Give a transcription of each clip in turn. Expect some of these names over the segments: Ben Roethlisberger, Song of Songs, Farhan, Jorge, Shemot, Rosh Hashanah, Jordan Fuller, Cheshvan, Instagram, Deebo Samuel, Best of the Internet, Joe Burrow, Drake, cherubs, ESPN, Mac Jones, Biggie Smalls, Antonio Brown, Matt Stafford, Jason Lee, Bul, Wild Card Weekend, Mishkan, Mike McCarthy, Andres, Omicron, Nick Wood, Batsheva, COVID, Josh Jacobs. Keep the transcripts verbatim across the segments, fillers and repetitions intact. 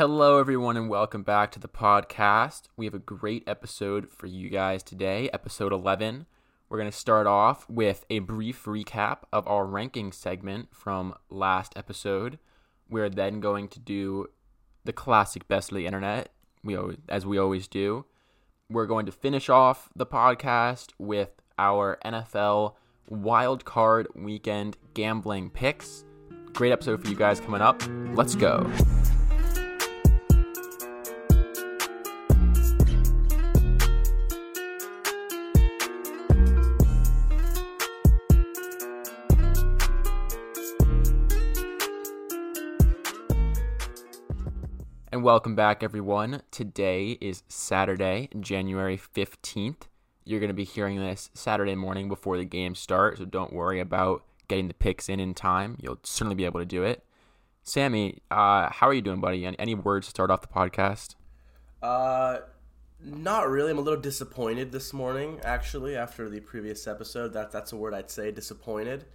Hello, everyone, and welcome back to the podcast. We have a great episode for you guys today, episode eleven. We're going to start off with a brief recap of our ranking segment from last episode. We're then going to do the classic Best of the Internet, we always, as we always do. We're going to finish off the podcast with our N F L Wild Card Weekend gambling picks. Great episode for you guys coming up. Let's go. And welcome back, everyone. Today is Saturday, January fifteenth. You're going to be hearing this Saturday morning before the games start, so don't worry about getting the picks in in time. You'll certainly be able to do it. Sammy, uh, how are you doing, buddy? Any, any words to start off the podcast? Uh, not really. I'm a little disappointed this morning, actually, after the previous episode. That, that's a word I'd say, disappointed,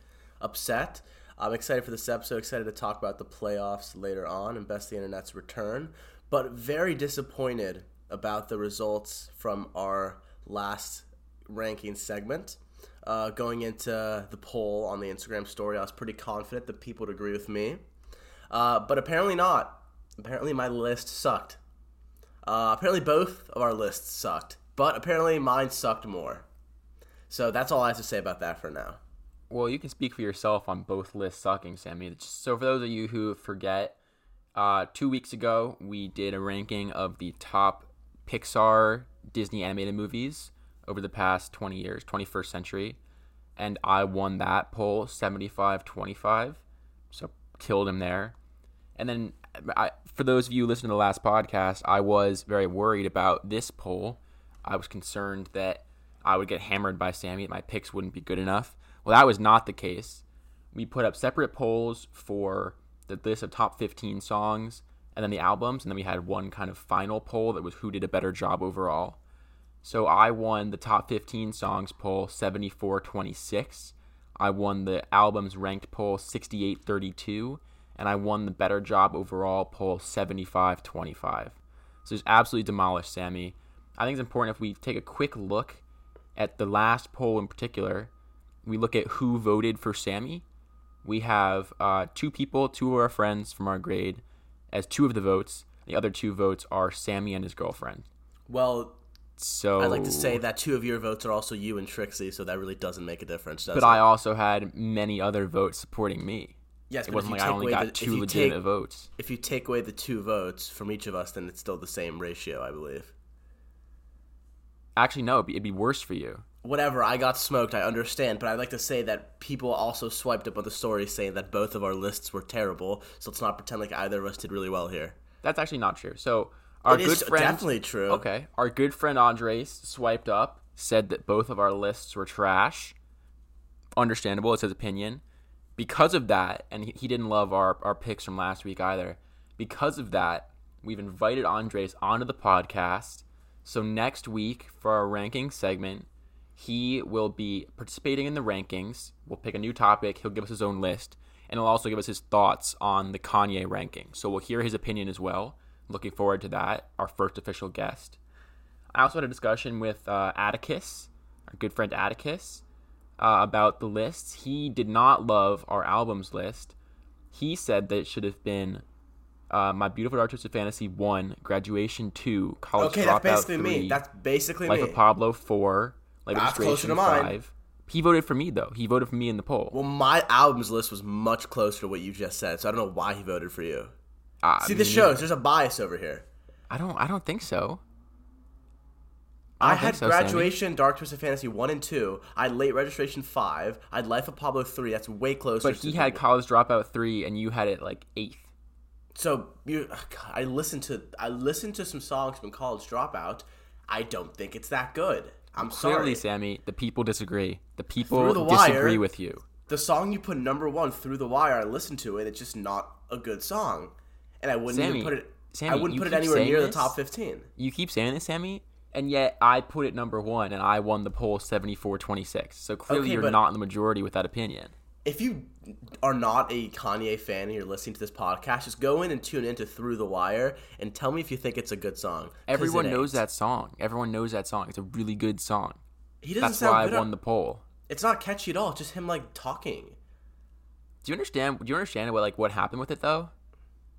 upset. I'm excited for this episode, excited to talk about the playoffs later on and Best of the Internet's return, but very disappointed about the results from our last ranking segment. Uh, going into the poll on the Instagram story, I was pretty confident that people would agree with me, uh, but apparently not. Apparently my list sucked. Uh, apparently both of our lists sucked, but apparently mine sucked more. So that's all I have to say about that for now. Well, you can speak for yourself on both lists sucking, Sammy. So for those of you who forget, uh, two weeks ago, we did a ranking of the top Pixar Disney animated movies over the past twenty years, twenty-first century. And I won that poll seventy-five twenty-five. So killed him there. And then I, for those of you listening to the last podcast, I was very worried about this poll. I was concerned that I would get hammered by Sammy. My picks wouldn't be good enough. Well, that was not the case. We put up separate polls for the list of top fifteen songs and then the albums, and then we had one kind of final poll that was who did a better job overall. So I won the top fifteen songs poll seventy-four twenty-six. I won the albums ranked poll sixty-eight thirty-two, and I won the better job overall poll seventy-five twenty-five. So just absolutely demolished Sammy. I think it's important if we take a quick look at the last poll in particular. We look at who voted for Sammy. We have uh, two people, two of our friends from our grade, as two of the votes. The other two votes are Sammy and his girlfriend. Well, so I'd like to say that two of your votes are also you and Trixie, so that really doesn't make a difference, does it? But I also had many other votes supporting me. Yes, it but wasn't like I only got the, two legitimate take, votes. If you take away the two votes from each of us, then it's still the same ratio, I believe. Actually, no, it'd be, it'd be worse for you. Whatever, I got smoked, I understand, but I'd like to say that people also swiped up on the story saying that both of our lists were terrible, so let's not pretend like either of us did really well here. That's actually not true. So our good friend, definitely true. Okay, our good friend Andres swiped up, said that both of our lists were trash. Understandable, it's his opinion. Because of that, and he didn't love our, our picks from last week either, because of that, we've invited Andres onto the podcast, so next week for our ranking segment, he will be participating in the rankings. We'll pick a new topic. He'll give us his own list. And he'll also give us his thoughts on the Kanye ranking. So we'll hear his opinion as well. Looking forward to that, our first official guest. I also had a discussion with uh, Atticus, our good friend Atticus, uh, about the lists. He did not love our albums list. He said that it should have been uh, My Beautiful Dark Twisted Fantasy one, Graduation two, College okay, Dropout that's three, me. That's basically Life me. of Pablo four, Like That's closer to mine. Five. He voted for me, though. He voted for me in the poll. Well, my albums list was much closer to what you just said, so I don't know why he voted for you. Uh, See, this shows there's a bias over here. I don't I don't think so. I, I had so, Graduation, Sammy. Dark Twisted Fantasy one and two. I had Late Registration five. I had Life of Pablo three. That's way closer. But he to had people. College Dropout three, and you had it, like, eighth. So you, I listened to I listened to some songs from College Dropout. I don't think it's that good. I'm Clearly, sorry. Sammy, the people disagree. The people the disagree wire, with you. The song you put number one, Through the Wire, I listened to it. It's just not a good song. And I wouldn't Sammy, even put it Sammy, I wouldn't put it anywhere near this? The top fifteen. You keep saying this, Sammy, and yet I put it number one, and I won the poll seventy-four twenty-six. So clearly okay, you're not in the majority with that opinion. if you are not a Kanye fan and you're listening to this podcast, just go in and tune into Through the Wire and tell me if you think it's a good song. Everyone knows that song. Everyone knows that song. It's a really good song. He doesn't That's sound why good I won on, the poll. It's not catchy at all. It's just him like talking. Do you understand? Do you understand what like what happened with it though?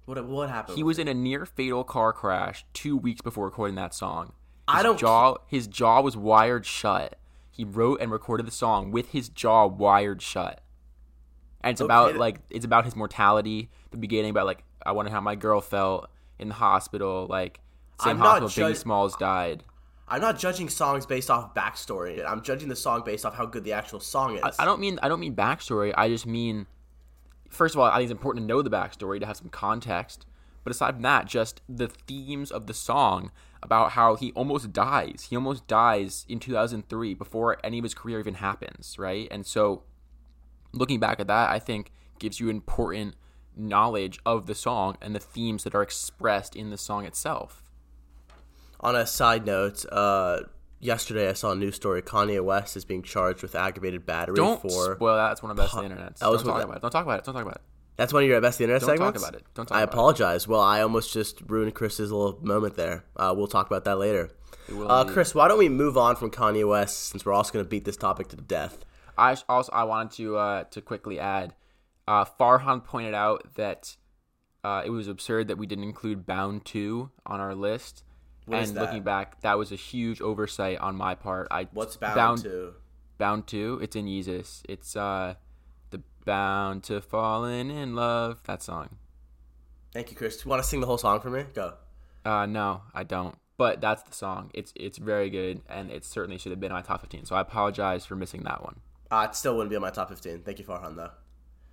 What what happened? He was in a near fatal car crash two weeks before recording that song. His I don't. Jaw, his jaw was wired shut. He wrote and recorded the song with his jaw wired shut. And it's okay. about like it's about his mortality, the beginning, about like I wonder how my girl felt in the hospital, like same I'm hospital ju- Biggie Smalls died. I'm not judging songs based off backstory. I'm judging the song based off how good the actual song is. I, I don't mean I don't mean backstory. I just mean, first of all, I think it's important to know the backstory to have some context. But aside from that, just the themes of the song about how he almost dies. He almost dies in two thousand three before any of his career even happens, right? And so, looking back at that, I think gives you important knowledge of the song and the themes that are expressed in the song itself. On a side note, uh, yesterday I saw a news story. Kanye West is being charged with aggravated battery Don't for... Well, that's one of the best po- the internet. Don't talk that- about it. Don't talk about it. Don't talk about it. That's one of your Best of the Internet Don't segments? Don't talk about it. Don't talk I about apologize. It. Well, I almost just ruined Chris's little moment there. Uh, we'll talk about that later. Uh, Chris, why don't we move on from Kanye West since we're also going to beat this topic to death? I also I wanted to uh, to quickly add, uh, Farhan pointed out that uh, it was absurd that we didn't include Bound two on our list. What and is that? Looking back, that was a huge oversight on my part. I What's Bound two? Bound two? It's in Yeezus. It's uh, the Bound to Falling in Love, that song. Thank you, Chris. Do you want to sing the whole song for me? Go. Uh, no, I don't. But that's the song. It's it's very good, and it certainly should have been in my top fifteen. So I apologize for missing that one. Uh, it still wouldn't be on my top fifteen. Thank you, Farhan, though.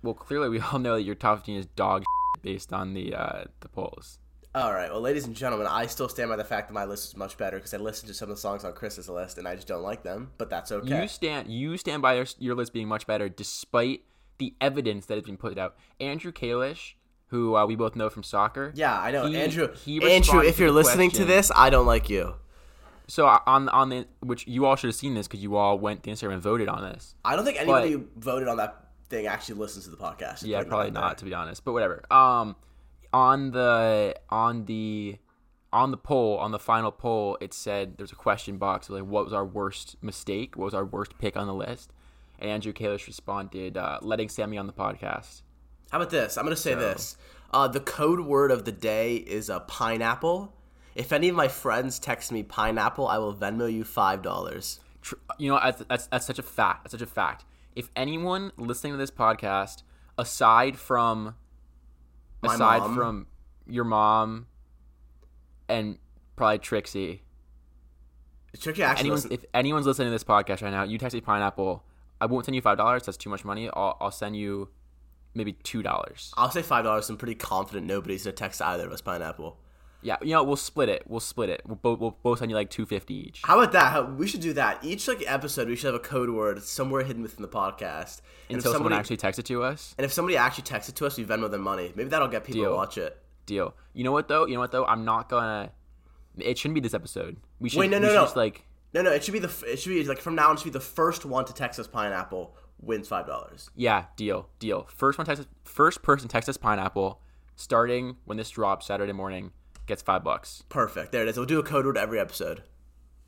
Well, clearly we all know that your top fifteen is dog shit based on the uh, the polls. All right. Well, ladies and gentlemen, I still stand by the fact that my list is much better because I listened to some of the songs on Chris's list, and I just don't like them, but that's okay. You stand you stand by your, your list being much better despite the evidence that has been put out. Andrew Kalish, who uh, we both know from soccer. Yeah, I know. He, Andrew, he Andrew, if you're to listening question. to this, I don't like you. So on on the which you all should have seen this because you all went to Instagram and voted on this. I don't think anybody who voted on that thing actually listens to the podcast. Yeah, probably not there. To be honest, but whatever. Um, on the on the on the poll on the final poll, it said there's a question box like what was our worst mistake, what was our worst pick on the list, and Andrew Kalish responded, uh, letting Sammy on the podcast. How about this? I'm gonna say so. this. Uh, the code word of the day is a pineapple. If any of my friends text me pineapple, I will Venmo you five dollars. You know, that's, that's, that's such a fact. That's such a fact. If anyone listening to this podcast, aside from My aside mom. from your mom and probably Trixie, Trixie actually anyone, if anyone's listening to this podcast right now, you text me pineapple, I won't send you five dollars. That's too much money. I'll, I'll send you maybe two dollars. I'll say five dollars. I'm pretty confident nobody's going to text either of us pineapple. Yeah, you know, we'll split it. We'll split it. We'll both, we'll both send you like two dollars and fifty cents each. How about that? How, we should do that. Each like episode, we should have a code word somewhere hidden within the podcast. And Until if somebody, someone actually texts it to us? And if somebody actually texts it to us, we Venmo their money. Maybe that'll get people Deal. to watch it. Deal. You know what, though? You know what, though? I'm not going to – it shouldn't be this episode. We should, Wait, no, no, no. Just, like, no, no. It should be the – it should be like from now on, it should be the first one to text us pineapple wins five dollars. Yeah, deal, deal. First one text, first person text us pineapple starting when this drops Saturday morning. Gets five bucks. Perfect. There it is. We'll do a code word every episode.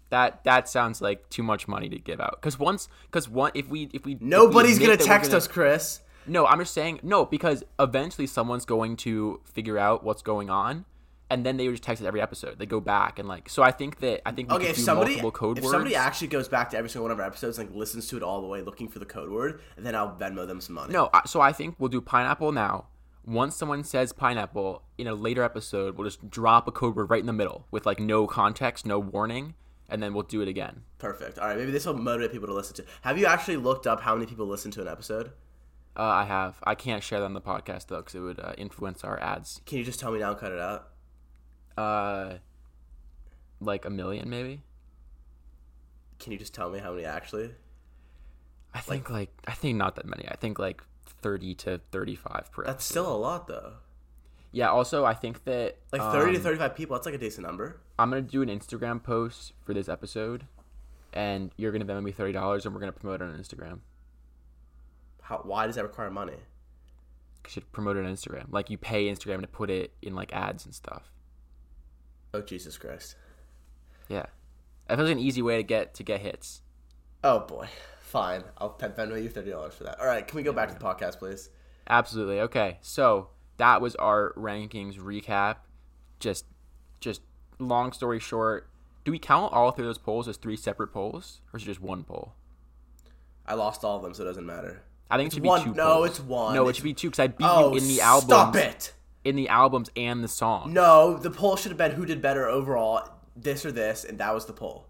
That that sounds like too much money to give out. Because once, because one, if we if we nobody's if we gonna text gonna, us, Chris. No, I'm just saying no because eventually someone's going to figure out what's going on, and then they would just text us every episode. They go back and like. So I think that I think we okay. If do somebody code if words. somebody actually goes back to every single one of our episodes and like, listens to it all the way looking for the code word, then I'll Venmo them some money. No, so I think we'll do pineapple now. Once someone says pineapple in a later episode, we'll just drop a code word right in the middle with like no context, no warning, and then we'll do it again. Perfect. All right, maybe this will motivate people to listen to. Have you actually looked up how many people listen to an episode? Uh, I have. I can't share that on the podcast though because it would uh, influence our ads. Can you just tell me now and cut it out? Uh, like a million maybe. Can you just tell me how many actually? I think like, like I think not that many. I think like. thirty to thirty-five per episode. That's still a lot, though. Yeah, also, I think that... Like, thirty um, to thirty-five people, that's, like, a decent number. I'm going to do an Instagram post for this episode, and you're going to Venmo me thirty dollars, and we're going to promote it on Instagram. How? Why does that require money? Because you promote it on Instagram. Like, you pay Instagram to put it in, like, ads and stuff. Oh, Jesus Christ. Yeah. That was an easy way to get to get hits. Oh, boy. Fine. I'll Venmo you thirty dollars for that. All right. Can we go yeah, back yeah. to the podcast, please? Absolutely. Okay. So that was our rankings recap. Just, just long story short, do we count all three of those polls as three separate polls, or is it just one poll? I lost all of them, so it doesn't matter. I think it's it should one, be two. No, polls. It's one. No, it should be two because I beat oh, you in the albums. Stop it! In the albums and the song. No, the poll should have been who did better overall, this or this, and that was the poll.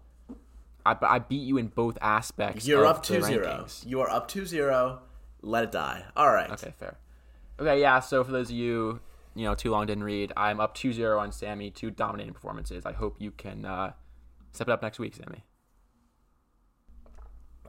I, I beat you in both aspects. You're of up two zero. Rankings. You are up two zero. Let it die. All right. Okay, fair. Okay, yeah. So for those of you, you know, too long didn't read, I'm up two zero on Sammy. Two dominating performances. I hope you can uh, step it up next week, Sammy.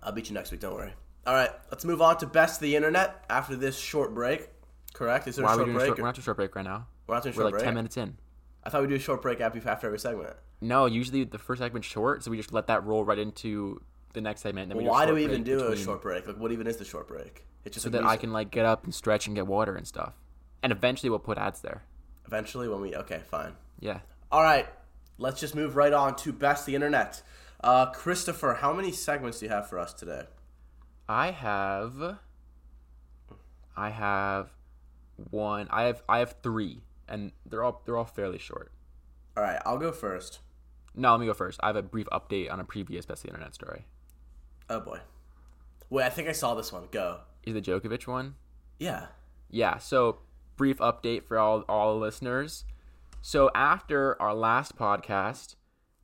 I'll beat you next week. Don't worry. All right, let's move on to Best of the Internet after this short break. Correct? Is there Why a short are we doing break? A short, we're not doing a short break right now. We're not doing a short break? We're like break. ten minutes in. I thought we'd do a short break after, after every segment. No, usually the first segment's short, so we just let that roll right into the next segment. Then we well, why do we even do between. a short break? Like, what even is the short break? It's just so that music. I can, like, get up and stretch and get water and stuff. And eventually we'll put ads there. Eventually when we... Okay, fine. Yeah. All right, let's just move right on to Best of the Internet. Uh, Christopher, how many segments do you have for us today? I have, I have one. I have, I have three, and they're all, they're all fairly short. All right, I'll go first. No, let me go first. I have a brief update on a previous Best of the Internet story. Oh boy, wait, I think I saw this one. Go. Is the Djokovic one? Yeah. Yeah. So, brief update for all, all the listeners. So after our last podcast.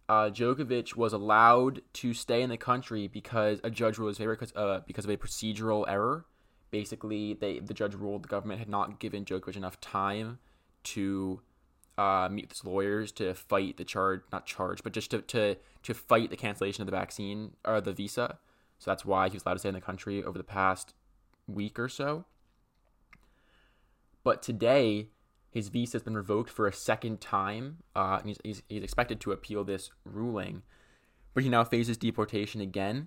Uh, Djokovic was allowed to stay in the country because a judge ruled his favor because, uh, because of a procedural error. Basically, they the judge ruled the government had not given Djokovic enough time to uh, meet with his lawyers to fight the charge, not charge, but just to, to, to fight the cancellation of the vaccine or the visa. So that's why he was allowed to stay in the country over the past week or so. But today... his visa has been revoked for a second time, uh, and he's, he's, he's expected to appeal this ruling. But he now faces deportation again,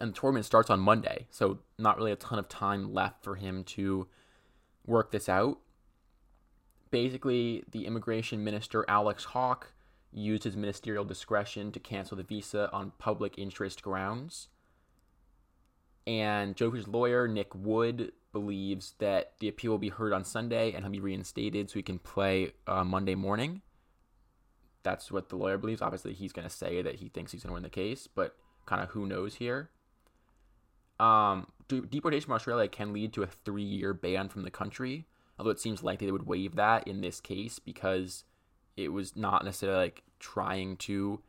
and the tournament starts on Monday, so not really a ton of time left for him to work this out. Basically, the immigration minister, Alex Hawke, used his ministerial discretion to cancel the visa on public interest grounds. And Djokovic's lawyer, Nick Wood, believes that the appeal will be heard on Sunday and he'll be reinstated so he can play uh, Monday morning. That's what the lawyer believes. Obviously, he's going to say that he thinks he's going to win the case, but kind of who knows here. Um, deportation from Australia can lead to a three-year ban from the country, although it seems likely they would waive that in this case because it was not necessarily like trying to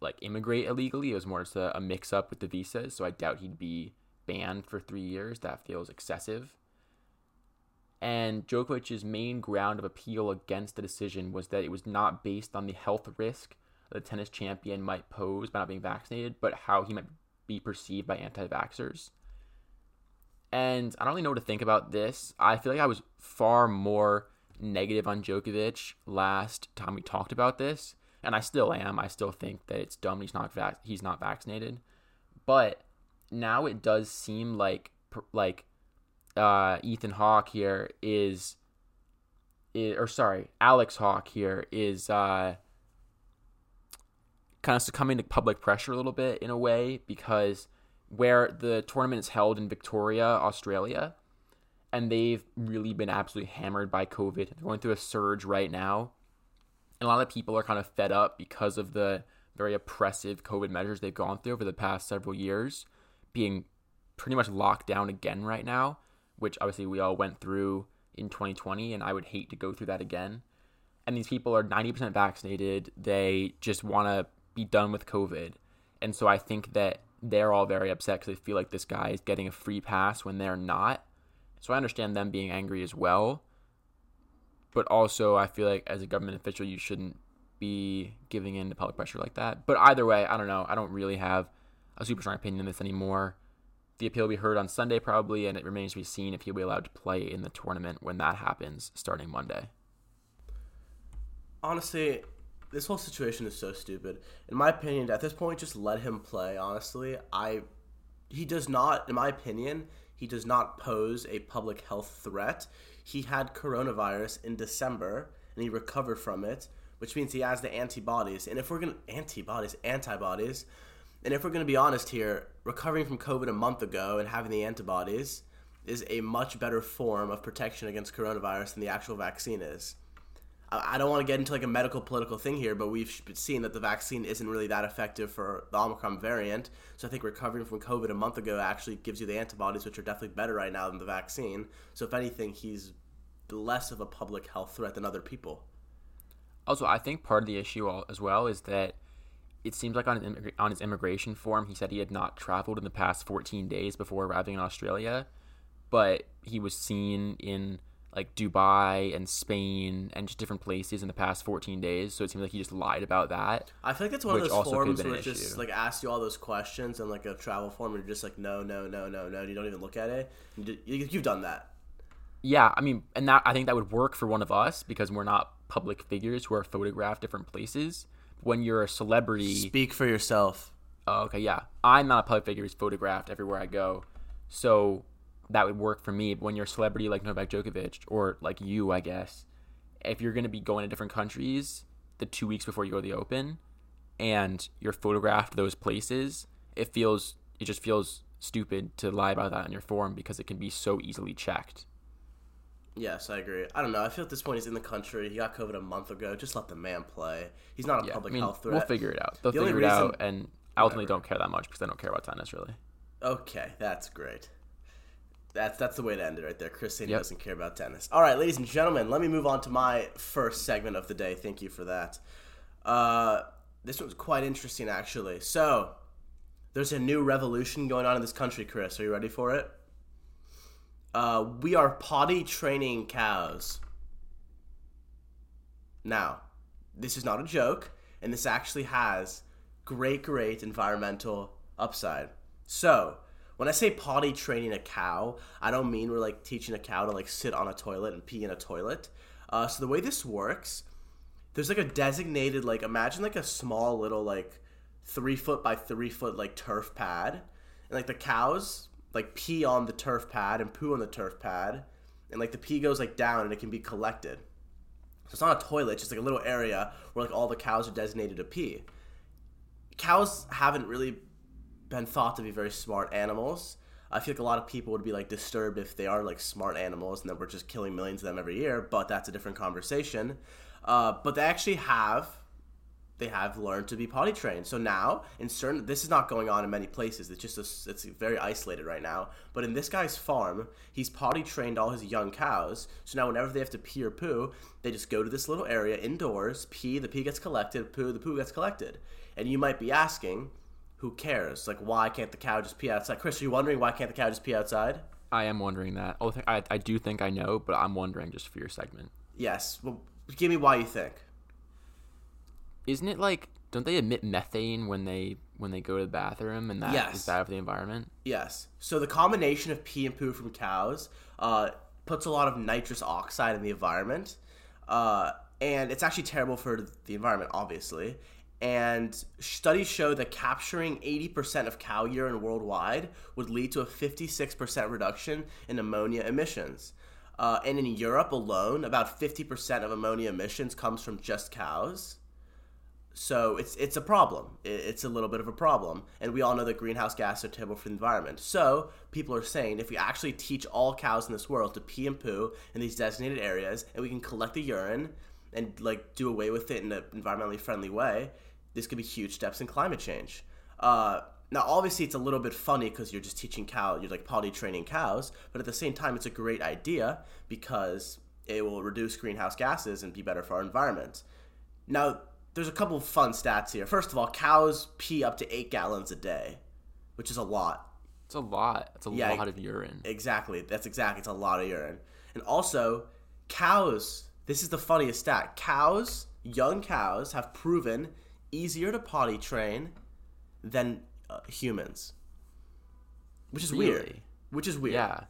like immigrate illegally. It was more just a, a mix-up with the visas, so I doubt he'd be banned for three years. That feels excessive. And Djokovic's main ground of appeal against the decision was that it was not based on the health risk the tennis champion might pose by not being vaccinated, but how he might be perceived by anti-vaxxers. And I don't really know what to think about this. I feel like I was far more negative on Djokovic last time we talked about this, and I still am. I still think that it's dumb he's not vac- he's not vaccinated. But now it does seem like like uh, Ethan Hawke here is, is, or sorry, Alex Hawke here is uh, kind of succumbing to public pressure a little bit in a way, because where the tournament is held in Victoria, Australia, and they've really been absolutely hammered by COVID. They're going through a surge right now, and a lot of people are kind of fed up because of the very oppressive COVID measures they've gone through over the past several years, being pretty much locked down again right now, which obviously we all went through in twenty twenty, and I would hate to go through that again. And these people are ninety percent vaccinated. They just want to be done with COVID. And so I think that they're all very upset because they feel like this guy is getting a free pass when they're not. So I understand them being angry as well. But also I feel like as a government official, you shouldn't be giving in to public pressure like that. But either way, I don't know. I don't really have a super strong opinion on this anymore. The appeal will be heard on Sunday probably, and it remains to be seen if he'll be allowed to play in the tournament when that happens starting Monday. Honestly, this whole situation is so stupid. In my opinion, at this point, just let him play, honestly. I he does not, in my opinion, he does not pose a public health threat. He had coronavirus in December, and he recovered from it, which means he has the antibodies. And if we're going to... Antibodies, antibodies. And if we're going to be honest here, recovering from COVID a month ago and having the antibodies is a much better form of protection against coronavirus than the actual vaccine is. I don't want to get into like a medical political thing here, but we've seen that the vaccine isn't really that effective for the Omicron variant. So I think recovering from COVID a month ago actually gives you the antibodies, which are definitely better right now than the vaccine. So if anything, he's less of a public health threat than other people. Also, I think part of the issue as well is that it seems like on his, on his immigration form, he said he had not traveled in the past fourteen days before arriving in Australia, but he was seen in like Dubai and Spain and just different places in the past fourteen days. So it seems like he just lied about that. I feel like it's one of those forms where it just like asks you all those questions and like a travel form and you're just like, no, no, no, no, no. You don't even look at it. You've done that. Yeah. I mean, and that, I think that would work for one of us because we're not public figures who are photographed different places. When you're a celebrity. Speak for yourself. Oh, okay. Yeah. I'm not a public figure who's photographed everywhere I go. So that would work for me. But when you're a celebrity like Novak Djokovic or like you, I guess, if you're going to be going to different countries the two weeks before you go to the Open and you're photographed those places, it feels it just feels stupid to lie about that on your form because it can be so easily checked. Yes, I agree. I don't know. I feel at this point he's in the country. He got COVID a month ago. Just let the man play. He's not a yeah, public I mean, health threat. We'll figure it out. They'll the figure it reason... out. And I ultimately Whatever. don't care that much because I don't care about tennis, really. Okay, that's great. That's that's the way to end it right there. Chris saying yep. he doesn't care about tennis. All right, ladies and gentlemen, let me move on to my first segment of the day. Thank you for that. Uh, this one's quite interesting, actually. So there's a new revolution going on in this country, Chris. Are you ready for it? Uh, we are potty training cows. Now, this is not a joke, and this actually has great, great environmental upside. So when I say potty training a cow, I don't mean we're like teaching a cow to like sit on a toilet and pee in a toilet. Uh, so the way this works, there's like a designated, like imagine like a small little like three foot by three foot like turf pad. And like the cows like pee on the turf pad and poo on the turf pad. And like the pee goes like down and it can be collected. So it's not a toilet, it's just like a little area where like all the cows are designated to pee. Cows haven't really been thought to be very smart animals. I feel like a lot of people would be like disturbed if they are like smart animals and that we're just killing millions of them every year, but that's a different conversation. Uh, but they actually have, they have learned to be potty trained. So now in certain, this is not going on in many places. It's just, a, it's very isolated right now, but in this guy's farm, he's potty trained all his young cows. So now whenever they have to pee or poo, they just go to this little area indoors, pee, the pee gets collected, poo, the poo gets collected. And you might be asking, who cares? Like, why can't the cow just pee outside? Chris, are you wondering why can't the cow just pee outside? I am wondering that. I, I do think I know, but I'm wondering just for your segment. Yes. Well, give me why you think. Isn't it like, don't they emit methane when they when they go to the bathroom and that yes. is bad for the environment? Yes. So the combination of pee and poo from cows uh, puts a lot of nitrous oxide in the environment. Uh, and it's actually terrible for the environment, obviously. And studies show that capturing eighty percent of cow urine worldwide would lead to a fifty-six percent reduction in ammonia emissions. Uh, and in Europe alone, about fifty percent of ammonia emissions comes from just cows. So it's it's a problem. It's a little bit of a problem. And we all know that greenhouse gases are terrible for the environment. So people are saying if we actually teach all cows in this world to pee and poo in these designated areas and we can collect the urine and like do away with it in an environmentally friendly way, this could be huge steps in climate change. Uh, now, obviously, it's a little bit funny because you're just teaching cow, you're like potty training cows, but at the same time, it's a great idea because it will reduce greenhouse gases and be better for our environment. Now, there's a couple of fun stats here. First of all, cows pee up to eight gallons a day, which is a lot. It's a lot. It's a yeah, lot of urine. Exactly. That's exactly. It's a lot of urine. And also, cows, this is the funniest stat. Cows, young cows, have proven easier to potty train than uh, humans, which is really? weird. Which is weird. Yeah.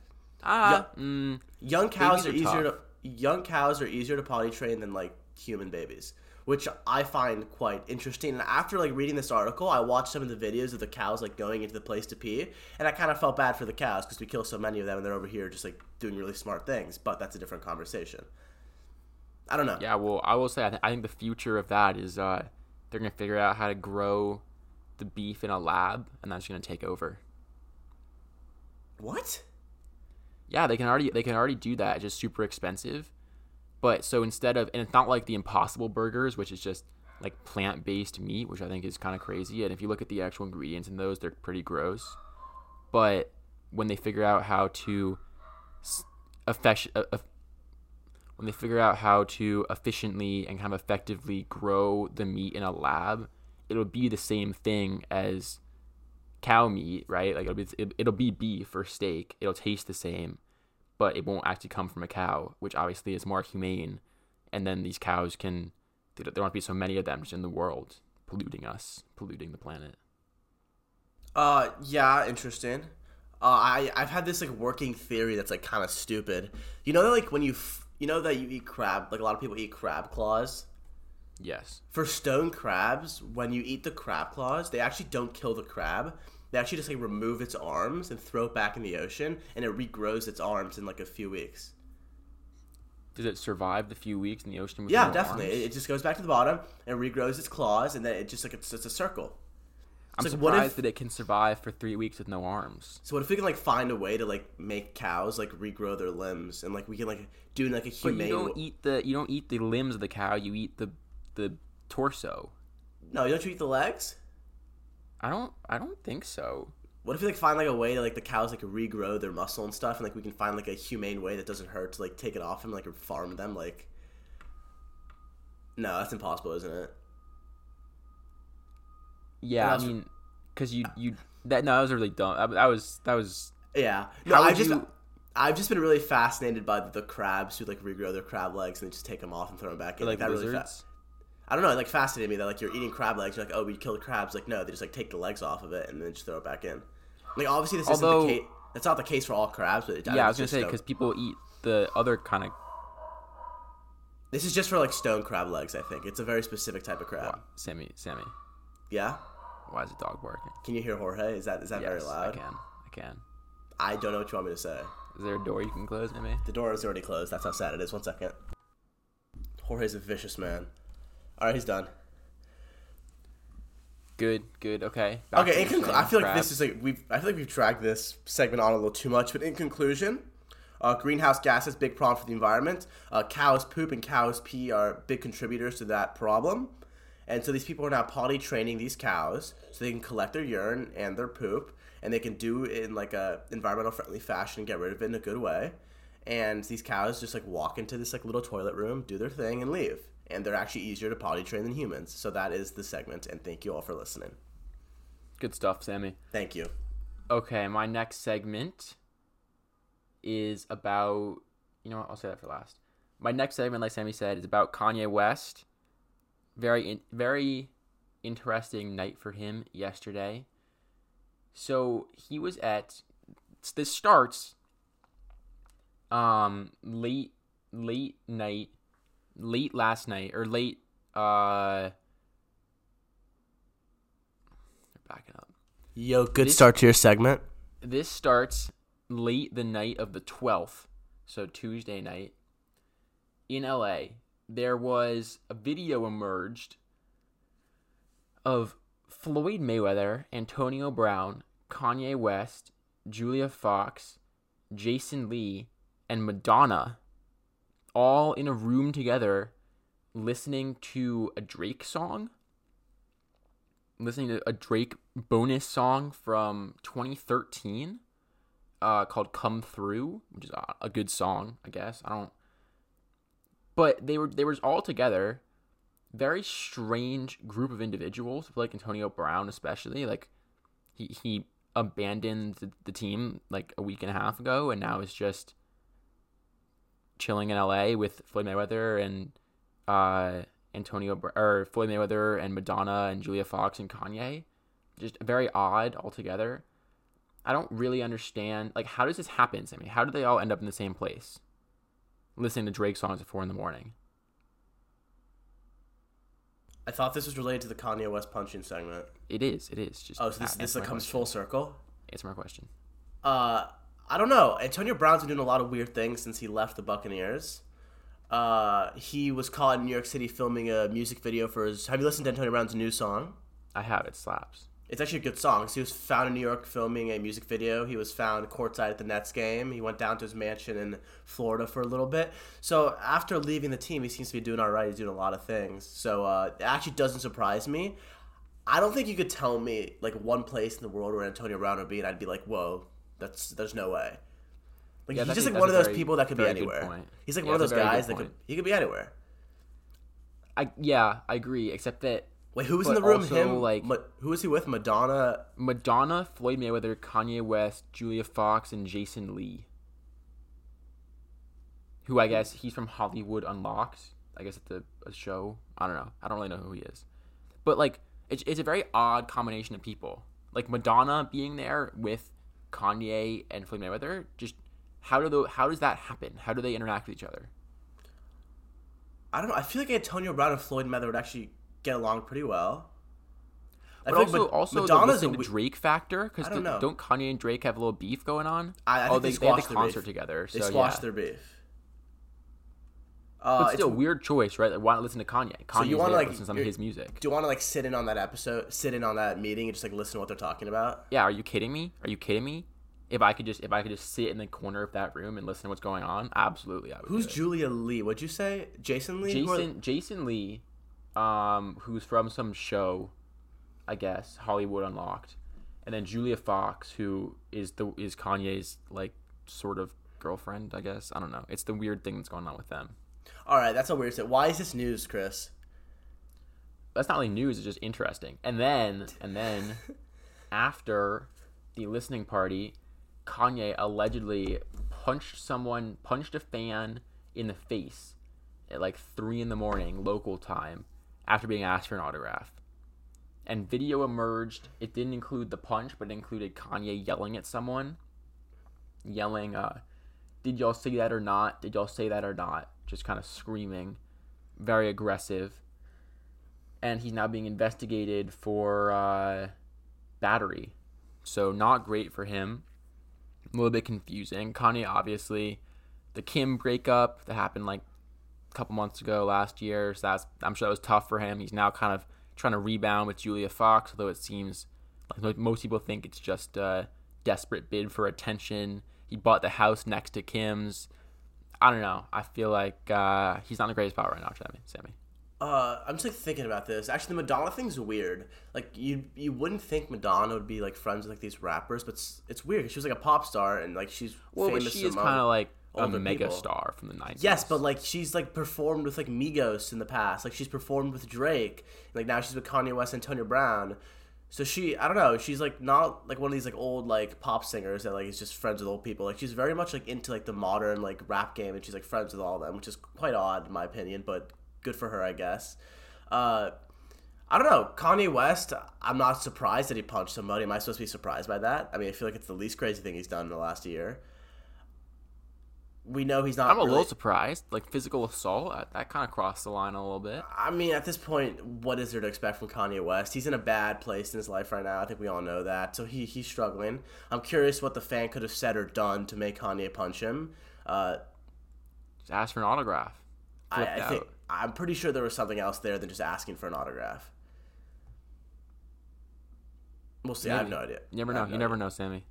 Uh, young, mm, young cows are, are easier tough. to young cows are easier to potty train than like human babies, which I find quite interesting. And after like reading this article, I watched some of the videos of the cows like going into the place to pee, and I kind of felt bad for the cows because we kill so many of them, and they're over here just like doing really smart things. But that's a different conversation. I don't know. Yeah, well, I will say I, th- I think the future of that is uh, they're gonna figure out how to grow the beef in a lab, and that's gonna take over. What? Yeah, they can already they can already do that. It's just super expensive. But so instead of, and it's not like the Impossible Burgers, which is just like plant-based meat, which I think is kind of crazy. And if you look at the actual ingredients in those, they're pretty gross. But when they figure out how to effect, uh, uh, when they figure out how to efficiently and kind of effectively grow the meat in a lab, it'll be the same thing as cow meat, right? Like it'll be it'll be beef or steak. It'll taste the same, but it won't actually come from a cow, which obviously is more humane. And then these cows can, there won't be so many of them just in the world, polluting us, polluting the planet. Uh, yeah, interesting. Uh, I, I've had this like working theory that's like kind of stupid. You know that like when you, f- you know that you eat crab, like a lot of people eat crab claws? Yes. For stone crabs, when you eat the crab claws, they actually don't kill the crab. They actually just like remove its arms and throw it back in the ocean, and it regrows its arms in like a few weeks. Does it survive the few weeks in the ocean? With yeah, definitely. Arms? It just goes back to the bottom and regrows its claws, and then it just like it's just a circle. It's I'm like, surprised what if, that it can survive for three weeks with no arms. So what if we can like find a way to like make cows like regrow their limbs, and like we can like do like a humane. But you don't eat the you don't eat the limbs of the cow. You eat the the torso. No, don't you eat the legs? I don't. I don't think so. What if we like find like a way to like the cows like regrow their muscle and stuff, and like we can find like a humane way that doesn't hurt to like take it off and like farm them? Like, no, that's impossible, isn't it? Yeah, I mean, because you you that no, that was really dumb. I, I was that was yeah. No, I just you... I've just been really fascinated by the, the crabs who like regrow their crab legs and they just take them off and throw them back in. Like, like that lizards? really. Fa- I don't know, it, like, fascinated me that, like, you're eating crab legs, you're like, oh, we killed crabs. Like, no, they just, like, take the legs off of it and then just throw it back in. Like, obviously, this Although, isn't the case. That's not the case for all crabs, but it does. Yeah, I was going to say, because people eat the other kind of... This is just for, like, stone crab legs, I think. It's a very specific type of crab. Wow. Sammy, Sammy. Yeah? Why is the dog barking? Can you hear Jorge? Is that is that yes, very loud? I can. I can. I don't know what you want me to say. Is there a door you can close, Sammy? The door is already closed. That's how sad it is. One second. Jorge's a vicious man. All right, he's done. Good, good, okay. Back okay, in conclu- I feel like crab. this is like we've. I feel like we've dragged this segment on a little too much. But in conclusion, uh, greenhouse gases, big problem for the environment. Uh, cows poop and cows pee are big contributors to that problem. And so these people are now potty training these cows so they can collect their urine and their poop, and they can do it in like a environmental friendly fashion and get rid of it in a good way. And these cows just like walk into this like little toilet room, do their thing, and leave. And they're actually easier to potty train than humans. So that is the segment, and thank you all for listening. Good stuff, Sammy. Thank you. Okay, my next segment is about... You know what? I'll say that for last. My next segment, like Sammy said, is about Kanye West. Very, in- very interesting night for him yesterday. So he was at... This starts um, late, late night... Late last night, or late, uh, backing up. Yo, good this, start to your segment. This starts late the night of the twelfth, so Tuesday night, in L A. There was a video emerged of Floyd Mayweather, Antonio Brown, Kanye West, Julia Fox, Jason Lee, and Madonna all in a room together listening to a Drake song, listening to a Drake bonus song from twenty thirteen uh, called Come Through, which is a good song, I guess. I don't, but they were, they were all together, very strange group of individuals, like Antonio Brown, especially like he, he abandoned the team like a week and a half ago. And now it's just chilling in L A with Floyd Mayweather and uh, Antonio or Floyd Mayweather and Madonna and Julia Fox and Kanye. Just very odd altogether. I don't really understand. Like, how does this happen? I mean, how do they all end up in the same place listening to Drake songs at four in the morning? I thought this was related to the Kanye West punching segment. It is. It is. Just oh, so this this comes question. full circle. Answer my question. Uh, I don't know. Antonio Brown's been doing a lot of weird things since he left the Buccaneers. Uh, he was caught in New York City filming a music video for his. Have you listened to Antonio Brown's new song? I have. It slaps. It's actually a good song. So he was found in New York filming a music video. He was found courtside at the Nets game. He went down to his mansion in Florida for a little bit. So after leaving the team, he seems to be doing all right. He's doing a lot of things. So uh, it actually doesn't surprise me. I don't think you could tell me like one place in the world where Antonio Brown would be, and I'd be like, whoa, that's there's no way. Like yeah, he's just like one of those very, people that could be anywhere. He's like yeah, one of those guys that could he could be anywhere. I yeah, I agree. Except that. Wait, who was but in the room? Also, him? Like, Ma- who was he with? Madonna? Madonna, Floyd Mayweather, Kanye West, Julia Fox, and Jason Lee. Who I guess, he's from Hollywood Unlocked. I guess it's a, a show. I don't know. I don't really know who he is. But, like, it's, it's a very odd combination of people. Like, Madonna being there with Kanye and Floyd Mayweather, just how do the, how does that happen? How do they interact with each other? I don't know. I feel like Antonio Brown and Floyd Mayweather would actually get along pretty well. I but also, like Ma- also Madonna's the, a we- Drake factor because don't, don't Kanye and Drake have a little beef going on? I, I oh, think they, they squashed they had the concert beef. together. They so, squashed yeah. their beef. Uh, but still, it's, weird choice, right? Like, why not listen to Kanye? Kanye's so you want to like, listen to some of his music. Do you want to like sit in on that episode, sit in on that meeting, and just like listen to what they're talking about? Yeah. Are you kidding me? Are you kidding me? If I could just, if I could just sit in the corner of that room and listen to what's going on, absolutely. I would. Who's Julia Lee? What'd you say? Jason Lee. Jason. Jason Lee. Um, who's from some show, I guess, Hollywood Unlocked, and then Julia Fox, who is the is Kanye's like sort of girlfriend, I guess. I don't know. It's the weird thing that's going on with them. All right, that's a weird thing. Why is this news, Chris? That's not really news. It's just interesting. And then and then after the listening party, Kanye allegedly punched someone, punched a fan in the face at like three in the morning local time. After being asked for an autograph. And video emerged. It didn't include the punch, but it included Kanye yelling at someone. Yelling, uh, did y'all see that or not? Did y'all say that or not? Just kind of screaming. Very aggressive. And he's now being investigated for uh, battery. So not great for him. A little bit confusing. Kanye, obviously. The Kim breakup that happened like couple months ago last year, so that's I'm sure that was tough for him. He's now kind of trying to rebound with Julia Fox, although it seems like most people think it's just a desperate bid for attention. He bought the house next to Kim's. I don't know. I feel like uh, he's not in the greatest spot right now, Sammy. Uh, I'm just like thinking about this. Actually, the Madonna thing's weird. Like you, you wouldn't think Madonna would be like friends with like these rappers, but it's, it's weird because she was like a pop star and like she's well, famous but she is kind of like. A mega people. star from the nineties. Yes, but like she's like performed with like Migos in the past. Like she's performed with Drake. Like now she's with Kanye West and Antonio Brown. So she, I don't know, she's like not like one of these like old like pop singers that like is just friends with old people. Like she's very much like into like the modern like rap game and she's like friends with all of them, which is quite odd in my opinion, but good for her, I guess. Uh, I don't know. Kanye West, I'm not surprised that he punched somebody. Am I supposed to be surprised by that? I mean, I feel like it's the least crazy thing he's done in the last year. We know he's not. I'm a really... little surprised. Like physical assault, I, that kind of crossed the line a little bit. I mean, at this point, what is there to expect from Kanye West? He's in a bad place in his life right now. I think we all know that. So he he's struggling. I'm curious what the fan could have said or done to make Kanye punch him. Uh, just ask for an autograph. I, I think I'm pretty sure there was something else there than just asking for an autograph. We'll see. Maybe. I have no idea. You never know. No you idea. never know, Sammy.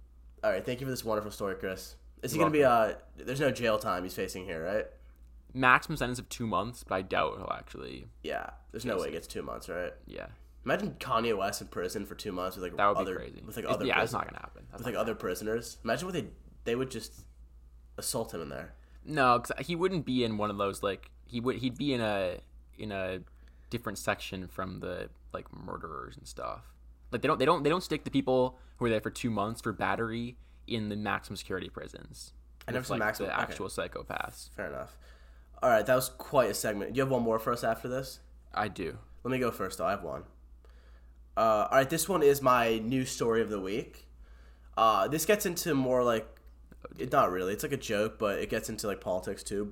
All right. Thank you for this wonderful story, Chris. Is he going to be, uh, there's no jail time he's facing here, right? Maximum sentence of two months, but I doubt he'll actually. Yeah, there's no way it gets two months, right? Yeah. Imagine Kanye West in prison for two months with, like, that would other, be crazy. With, like, other. Yeah, it's not going to happen. That's with, like, other happen. prisoners. Imagine what they, they would just assault him in there. No, because he wouldn't be in one of those, like, he would, he'd be in a, in a different section from the, like, murderers and stuff. Like, they don't, they don't, they don't stick to people who are there for two months for battery in the maximum security prisons. I never saw maximum. The actual okay. psychopaths. Fair enough. All right, that was quite a segment. You have one more for us after this? I do. Let me go first, though. I have one. Uh, all right, this one is my news story of the week. Uh, this gets into more like, oh, it's not really. It's like a joke, but it gets into like politics too.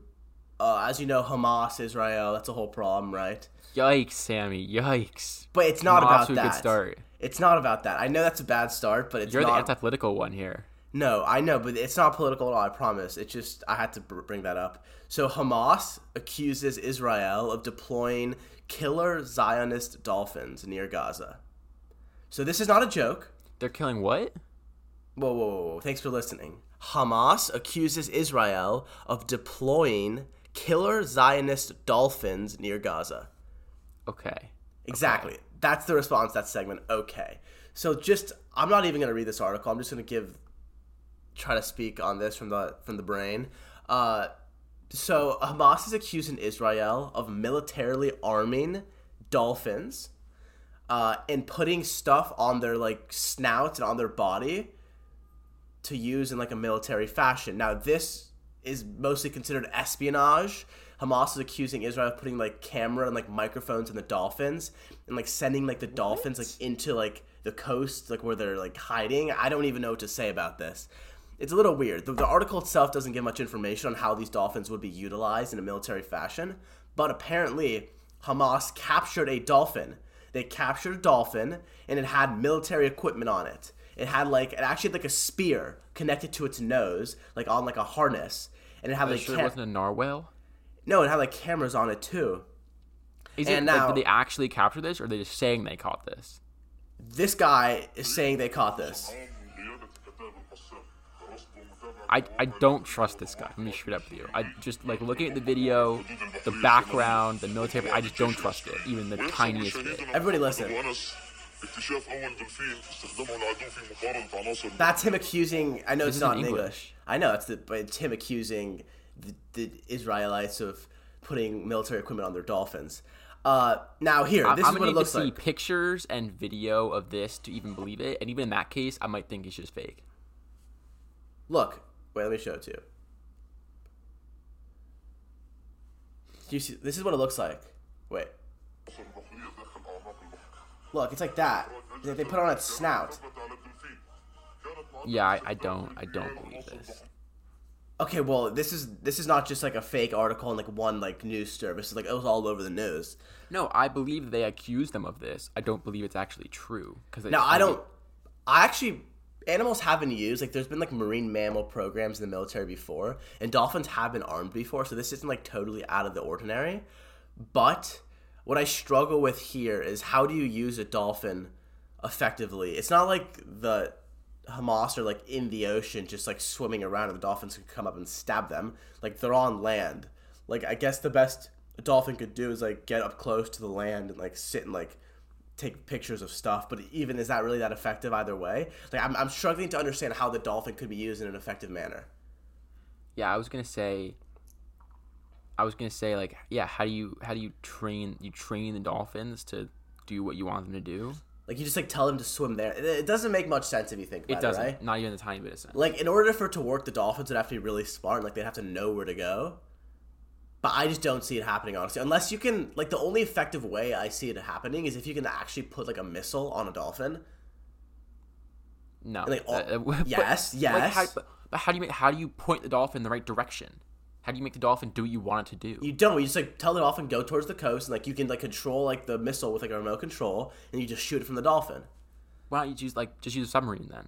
Uh, as you know, Hamas, Israel, that's a whole problem, right? Yikes, Sammy. Yikes. But it's not Hamas about that. Good start. It's not about that. I know that's a bad start, but it's You're not. You're the anti-political one here. No, I know, but it's not political at all, I promise. It's just I had to bring that up. So Hamas accuses Israel of deploying killer Zionist dolphins near Gaza. So this is not a joke. They're killing what? Whoa, whoa, whoa. Thanks for listening. Hamas accuses Israel of deploying killer Zionist dolphins near Gaza. Okay. Exactly. Okay. That's the response to that segment. Okay. So just – I'm not even going to read this article. I'm just going to give – try to speak on this from the from the brain. Uh, so Hamas is accusing Israel of militarily arming dolphins uh, and putting stuff on their like snouts and on their body to use in like a military fashion. Now this is mostly considered espionage. Hamas is accusing Israel of putting like camera and like microphones in the dolphins and like sending like the what? dolphins like into like the coast like where they're like hiding. I don't even know what to say about this. It's a little weird. The, the article itself doesn't give much information on how these dolphins would be utilized in a military fashion, but apparently Hamas captured a dolphin. They captured a dolphin, and it had military equipment on it. It had like it actually had like a spear connected to its nose, like on like a harness, and it had like. Are you sure it wasn't a narwhal? No, it had like cameras on it too. Is and it now, like, did they actually capture this, or are they just saying they caught this? This guy is saying they caught this. I, I don't trust this guy. Let me shoot up with you. I just, like, looking at the video, the background, the military, I just don't trust it, even the tiniest bit. Everybody listen. That's him accusing, I know this it's not in English. English. I know, it's the, but it's him accusing the, the Israelites of putting military equipment on their dolphins. Uh, now here, this I'm is what it looks like. I'm gonna need to see pictures and video of this to even believe it, and even in that case, I might think it's just fake. Look, wait, let me show it to you. Do you see? This is what it looks like. Wait. Look, it's like that. They put on its snout. Yeah, I, I don't, I don't believe this. Okay, well, this is this is not just like a fake article in like one like news service. It's like it was all over the news. No, I believe they accused them of this. I don't believe it's actually true. Because now I don't. It. I actually animals have been used. Like there's been like marine mammal programs in the military before, and dolphins have been armed before. So this isn't like totally out of the ordinary. But what I struggle with here is how do you use a dolphin effectively? It's not like the Hamas are like in the ocean just like swimming around and the dolphins could come up and stab them. Like they're on land. Like I guess the best a dolphin could do is like get up close to the land and like sit and like take pictures of stuff, but even is that really that effective either way? Like I'm I'm struggling to understand how the dolphin could be used in an effective manner. Yeah, I was gonna say I was gonna say like yeah, how do you how do you train you train the dolphins to do what you want them to do? Like, you just, like, tell them to swim there. It doesn't make much sense if you think about it, right? It doesn't. Right? Not even a tiny bit of sense. Like, in order for it to work, the dolphins would have to be really smart. And, like, they'd have to know where to go. But I just don't see it happening, honestly. Unless you can, like, the only effective way I see it happening is if you can actually put, like, a missile on a dolphin. No. And, like, all, uh, but, yes, yes. Like, how, but, but how do you make, how do you point the dolphin in the right direction? How do you make the dolphin do what you want it to do? You don't. You just, like, tell the dolphin go towards the coast, and, like, you can, like, control, like, the missile with, like, a remote control, and you just shoot it from the dolphin. Why don't you just, like, just use a submarine, then?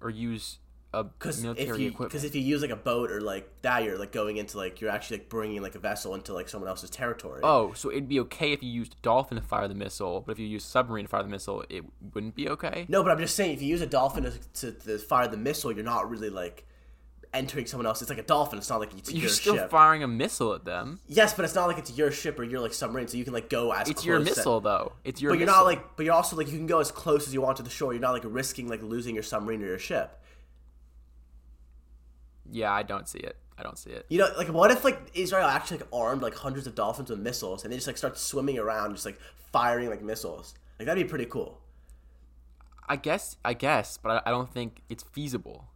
Or use a military if you, equipment? Because if you use, like, a boat or, like, that, you're, like, going into, like, you're actually, like, bringing, like, a vessel into, like, someone else's territory. Oh, so it'd be okay if you used a dolphin to fire the missile, but if you used a submarine to fire the missile, it wouldn't be okay? No, but I'm just saying, if you use a dolphin to, to, to fire the missile, you're not really, like... entering someone else. It's like a dolphin. It's not like it's your ship. You're still firing a missile at them. Yes, but it's not like it's your ship or your like submarine, so you can like go as close. It's your missile though. It's your. But you're not like. But you're also like you can go as close as you want to the shore. You're not like risking like losing your submarine or your ship. Yeah, I don't see it. I don't see it. You know, like what if like Israel actually like armed like hundreds of dolphins with missiles and they just like start swimming around just like firing like missiles? Like that'd be pretty cool. I guess. I guess, but I, I don't think it's feasible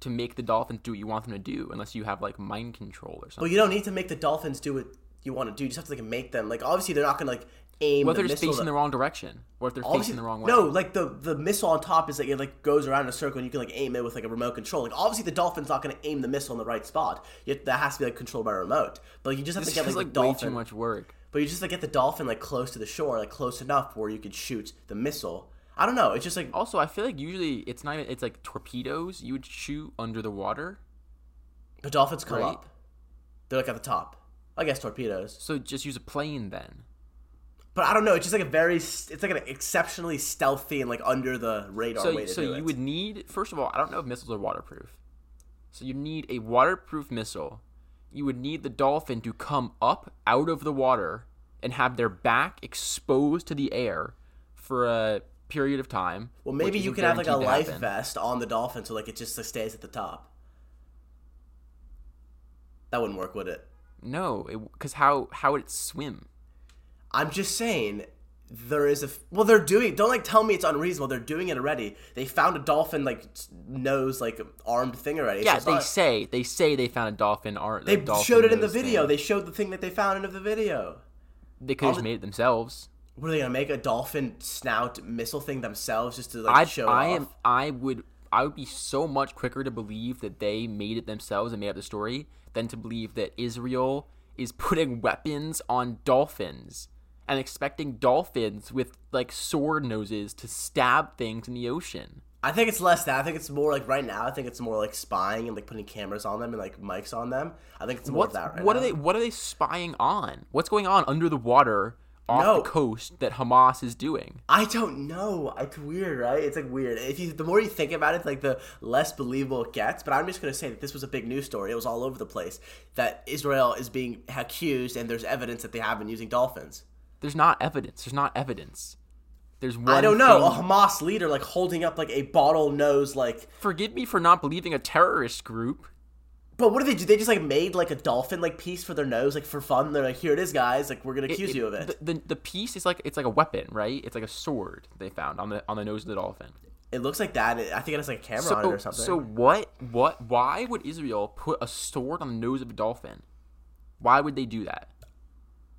to make the dolphins do what you want them to do unless you have, like, mind control or something. Well, you don't need to make the dolphins do what you want to do. You just have to, like, make them. Like, obviously, they're not going to, like, aim whether the it's facing to, the wrong direction or if they're facing the wrong way. No, like the, the missile on top is like it like goes around in a circle and you can like aim it with like a remote control. Like obviously the dolphin's not going to aim the missile in the right spot. Yet that has to be like controlled by a remote. But like, you just have this to get like, like the dolphin. Way too much work. But you just like get the dolphin like close to the shore, like close enough where you could shoot the missile. I don't know. It's just like also I feel like usually it's not even, it's like torpedoes you would shoot under the water. The dolphins come right? up. They're like at the top. I guess torpedoes. So just use a plane then. But I don't know. It's just like a very – it's like an exceptionally stealthy and like under the radar so, way to so do it. So you would need – first of all, I don't know if missiles are waterproof. So you need a waterproof missile. You would need the dolphin to come up out of the water and have their back exposed to the air for a period of time. Well, maybe you could have like a life happen. vest on the dolphin so like it just like stays at the top. That wouldn't work, would it? No, because how how would it swim? I'm just saying there is a – well, they're doing – don't, like, tell me it's unreasonable. They're doing it already. They found a dolphin, like, nose, like, armed thing already. Yeah, so they not, say. They say they found a dolphin arm. They dolphin showed it in the video. Thing. They showed the thing that they found in the video. They could have just made it themselves. Were they going to make a dolphin snout missile thing themselves just to, like, I'd, show I off? Am, I would – I would be so much quicker to believe that they made it themselves and made up the story than to believe that Israel is putting weapons on dolphins and expecting dolphins with, like, sword noses to stab things in the ocean. I think it's less that. I think it's more, like, right now, I think it's more, like, spying and, like, putting cameras on them and, like, mics on them. I think it's more What's, of that right what now. Are they, what are they spying on? What's going on under the water off no. the coast that Hamas is doing? I don't know. It's weird, right? It's like weird. If you, the more you think about it, like the less believable it gets. But I'm just going to say that this was a big news story. It was all over the place that Israel is being accused and there's evidence that they have been using dolphins. There's not evidence. There's not evidence. There's one I don't know. Thing. A Hamas leader like holding up like a bottle nose like... Forgive me for not believing a terrorist group. But what do they do? They just, like, made, like, a dolphin, like, piece for their nose, like, for fun. They're like, here it is, guys. Like, we're going to accuse it, it, you of it. The, the the piece is, like, it's like a weapon, right? It's like a sword they found on the on the nose of the dolphin. It looks like that. I think it has, like, a camera so, on it or something. So what, what, why would Israel put a sword on the nose of a dolphin? Why would they do that?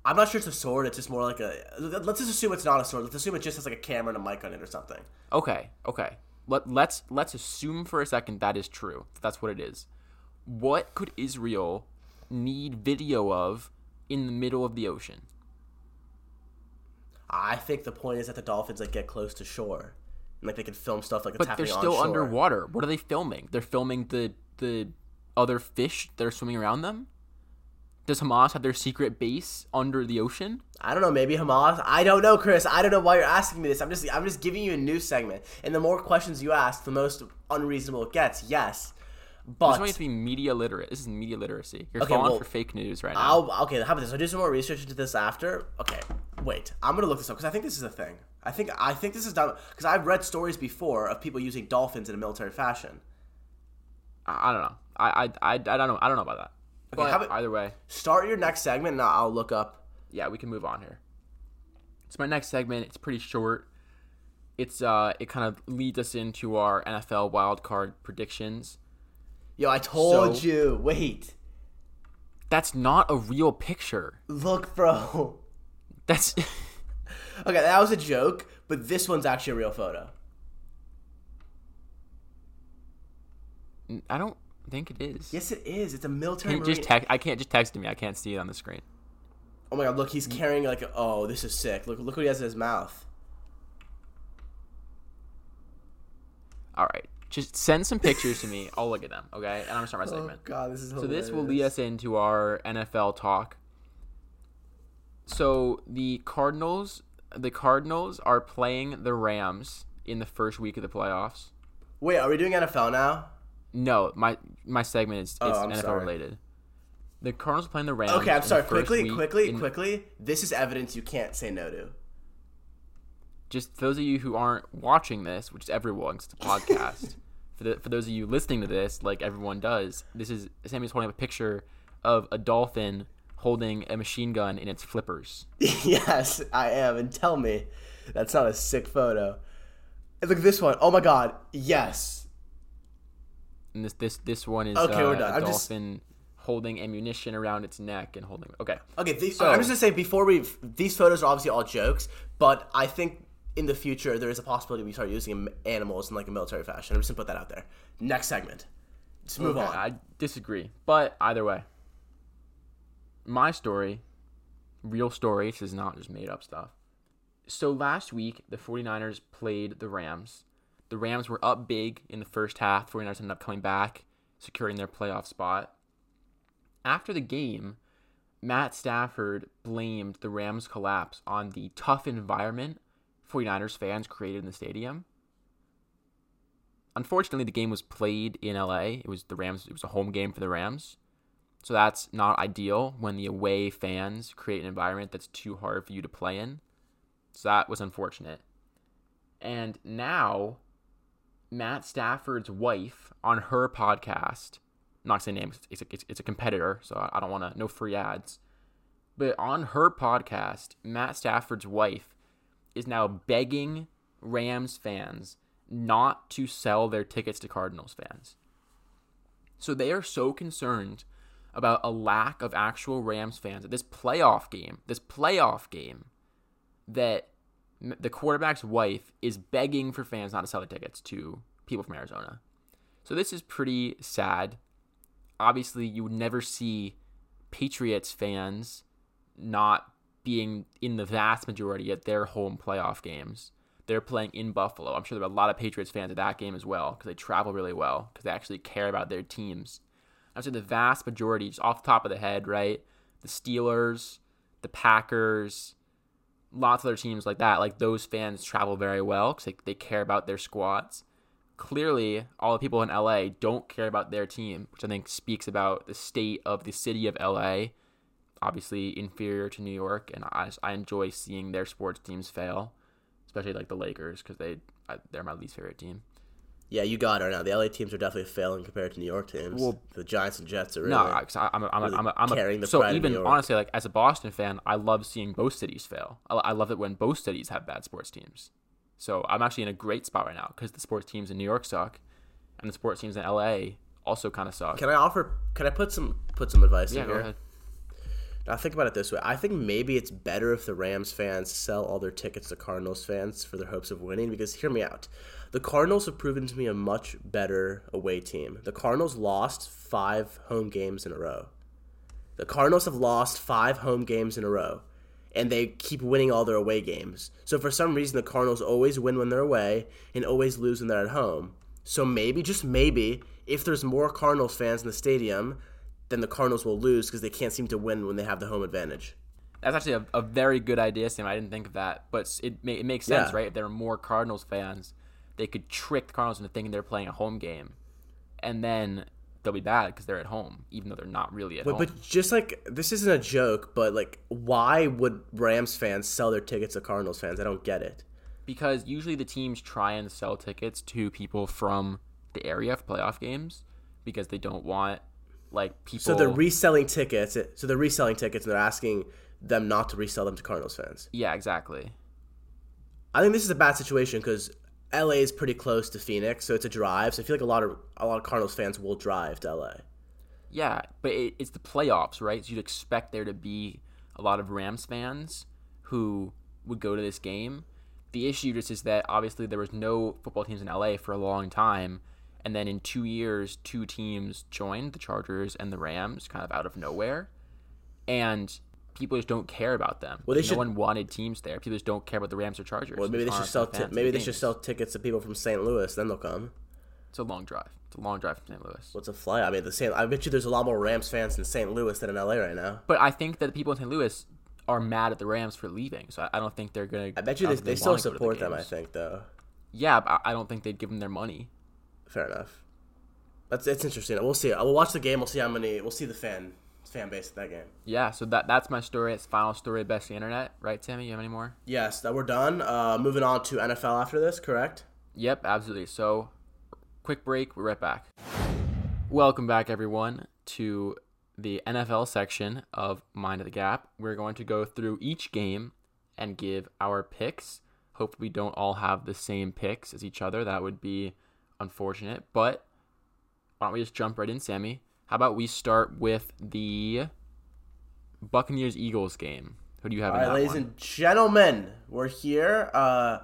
I'm not sure it's a sword. It's just more like a – let's just assume it's not a sword. Let's assume it just has, like, a camera and a mic on it or something. Okay, okay. Let, let's, let's assume for a second that is true. That's what it is. What could Israel need video of in the middle of the ocean? I think the point is that the dolphins like get close to shore, and, like they can film stuff like it's happening on shore. But they're still underwater. What are they filming? They're filming the the other fish that are swimming around them. Does Hamas have their secret base under the ocean? I don't know. Maybe Hamas. I don't know, Chris. I don't know why you're asking me this. I'm just I'm just giving you a news segment, and the more questions you ask, the most unreasonable it gets. Yes. But I just want you to be media literate. This is media literacy. You're okay, falling well, for fake news right now. I'll, okay, how about this? I'll do some more research into this after. Okay, wait. I'm going to look this up because I think this is a thing. I think I think this is done because I've read stories before of people using dolphins in a military fashion. I, I don't know. I, I, I, I don't know. I don't know about that. Okay, but how about, either way. Start your next segment and I'll look up. Yeah, we can move on here. It's my next segment. It's pretty short. It's uh, It kind of leads us into our N F L wild card predictions. Yo, I told so, you. Wait. That's not a real picture. Look, bro. That's... okay, that was a joke, but this one's actually a real photo. I don't think it is. Yes, it is. It's a military marine. Just text, I can't just text him. I can't see it on the screen. Oh, my God. Look, he's carrying like a... Oh, this is sick. Look, look what he has in his mouth. All right. Just send some pictures to me. I'll look at them, okay? And I'm going to start my segment. Oh, God, this is hilarious. So this will lead us into our N F L talk. So the Cardinals the Cardinals are playing the Rams in the first week of the playoffs. Wait, are we doing N F L now? No, my my segment is, is oh, N F L sorry. related. The Cardinals are playing the Rams. Okay, I'm sorry. Quickly, quickly, in... quickly. This is evidence you can't say no to. Just for those of you who aren't watching this, which is everyone, it's a podcast. for the, for those of you listening to this, like everyone does, this is Sammy's holding up a picture of a dolphin holding a machine gun in its flippers. Yes, I am. And tell me, that's not a sick photo. Look at this one. Oh my God. Yes. And this this this one is okay, uh, we're done. A I'm dolphin just... holding ammunition around its neck and holding. Okay. Okay. These, so, I'm just gonna say before we, these photos are obviously all jokes, but I think in the future there is a possibility we start using animals in like a military fashion. I'm just gonna put that out there. Next segment. Let's move okay, on. I disagree, but either way, my story, real story. This is not just made up stuff. So last week the 49ers played the Rams. The Rams were up big in the first half. 49ers ended up coming back, securing their playoff spot. After the game, Matt Stafford blamed the Rams' collapse on the tough environment 49ers fans created in the stadium. Unfortunately, the game was played in L A. It was the Rams. It was a home game for the Rams. So that's not ideal when the away fans create an environment that's too hard for you to play in. So that was unfortunate. And now, Matt Stafford's wife on her podcast, I'm not saying names, it's a, it's, it's a competitor, so I don't want to, no free ads. But on her podcast, Matt Stafford's wife is now begging Rams fans not to sell their tickets to Cardinals fans. So they are so concerned about a lack of actual Rams fans at this playoff game, this playoff game, that the quarterback's wife is begging for fans not to sell their tickets to people from Arizona. So this is pretty sad. Obviously, you would never see Patriots fans not being in the vast majority at their home playoff games. They're playing in Buffalo. I'm sure there were a lot of Patriots fans at that game as well because they travel really well because they actually care about their teams. I'm sure the vast majority, just off the top of the head, right? The Steelers, the Packers, lots of other teams like that, like those fans travel very well because they, they care about their squads. Clearly, all the people in L A don't care about their team, which I think speaks about the state of the city of L A, obviously inferior to New York, and I, I enjoy seeing their sports teams fail, especially like the Lakers because they, I, they're my least favorite team. Yeah, you got it now. The L A teams are definitely failing compared to New York teams. Well, the Giants and Jets are really, no, I, I'm a, I'm a, really I'm a, I'm a, carrying the so pride even, of New York. Honestly, like as a Boston fan, I love seeing both cities fail. I, I love it when both cities have bad sports teams. So I'm actually in a great spot right now because the sports teams in New York suck, and the sports teams in L A also kind of suck. Can I offer? Can I put some put some advice yeah, in here? Go ahead. Now think about it this way. I think maybe it's better if the Rams fans sell all their tickets to Cardinals fans for their hopes of winning because hear me out. The Cardinals have proven to be a much better away team. The Cardinals lost five home games in a row. The Cardinals have lost five home games in a row, and they keep winning all their away games. So for some reason, the Cardinals always win when they're away and always lose when they're at home. So maybe, just maybe, if there's more Cardinals fans in the stadium, then the Cardinals will lose because they can't seem to win when they have the home advantage. That's actually a, a very good idea, Sam. I didn't think of that, but it, it makes sense, yeah. Right? If there are more Cardinals fans, they could trick the Cardinals into thinking they're playing a home game, and then they'll be bad because they're at home, even though they're not really at Wait, home. But just like, this isn't a joke, but like, why would Rams fans sell their tickets to Cardinals fans? I don't get it. Because usually the teams try and sell tickets to people from the area for playoff games because they don't want like people. So they're reselling tickets. So they're reselling tickets, and they're asking them not to resell them to Cardinals fans. Yeah, exactly. I think this is a bad situation because L A is pretty close to Phoenix, so it's a drive. So I feel like a lot of a lot of Cardinals fans will drive to L A. Yeah, but it, it's the playoffs, right? So you'd expect there to be a lot of Rams fans who would go to this game. The issue just is that obviously there was no football teams in L A for a long time, and then in two years, two teams joined, the Chargers and the Rams, kind of out of nowhere, and people just don't care about them. Well, they no should, one wanted teams there. People just don't care about the Rams or Chargers. Well, maybe they should sell t- maybe they games. should sell tickets to people from Saint Louis. Then they'll come. It's a long drive. It's a long drive from Saint Louis. What's well, a fly? I mean, the Saint I bet you there's a lot more Rams fans in Saint Louis than in L A right now. But I think that the people in Saint Louis are mad at the Rams for leaving, so I, I don't think they're gonna. I bet you they, they, they still support the them. I think though. Yeah, but I don't think they'd give them their money. Fair enough. That's it's interesting. We'll see. We'll watch the game. We'll see how many. We'll see the fan. fan base at that game. Yeah, so that that's my story. It's final story of Best of the Internet. Right, Sammy? You have any more? Yes, that we're done. Uh, moving on to N F L after this, correct? Yep, absolutely. So, quick break. We're right back. Welcome back, everyone, to the N F L section of Mind of the Gap. We're going to go through each game and give our picks. Hope we don't all have the same picks as each other. That would be unfortunate, but why don't we just jump right in, Sammy? How about we start with the Buccaneers-Eagles game? Who do you have in that one? All right, ladies and gentlemen, we're here. Uh,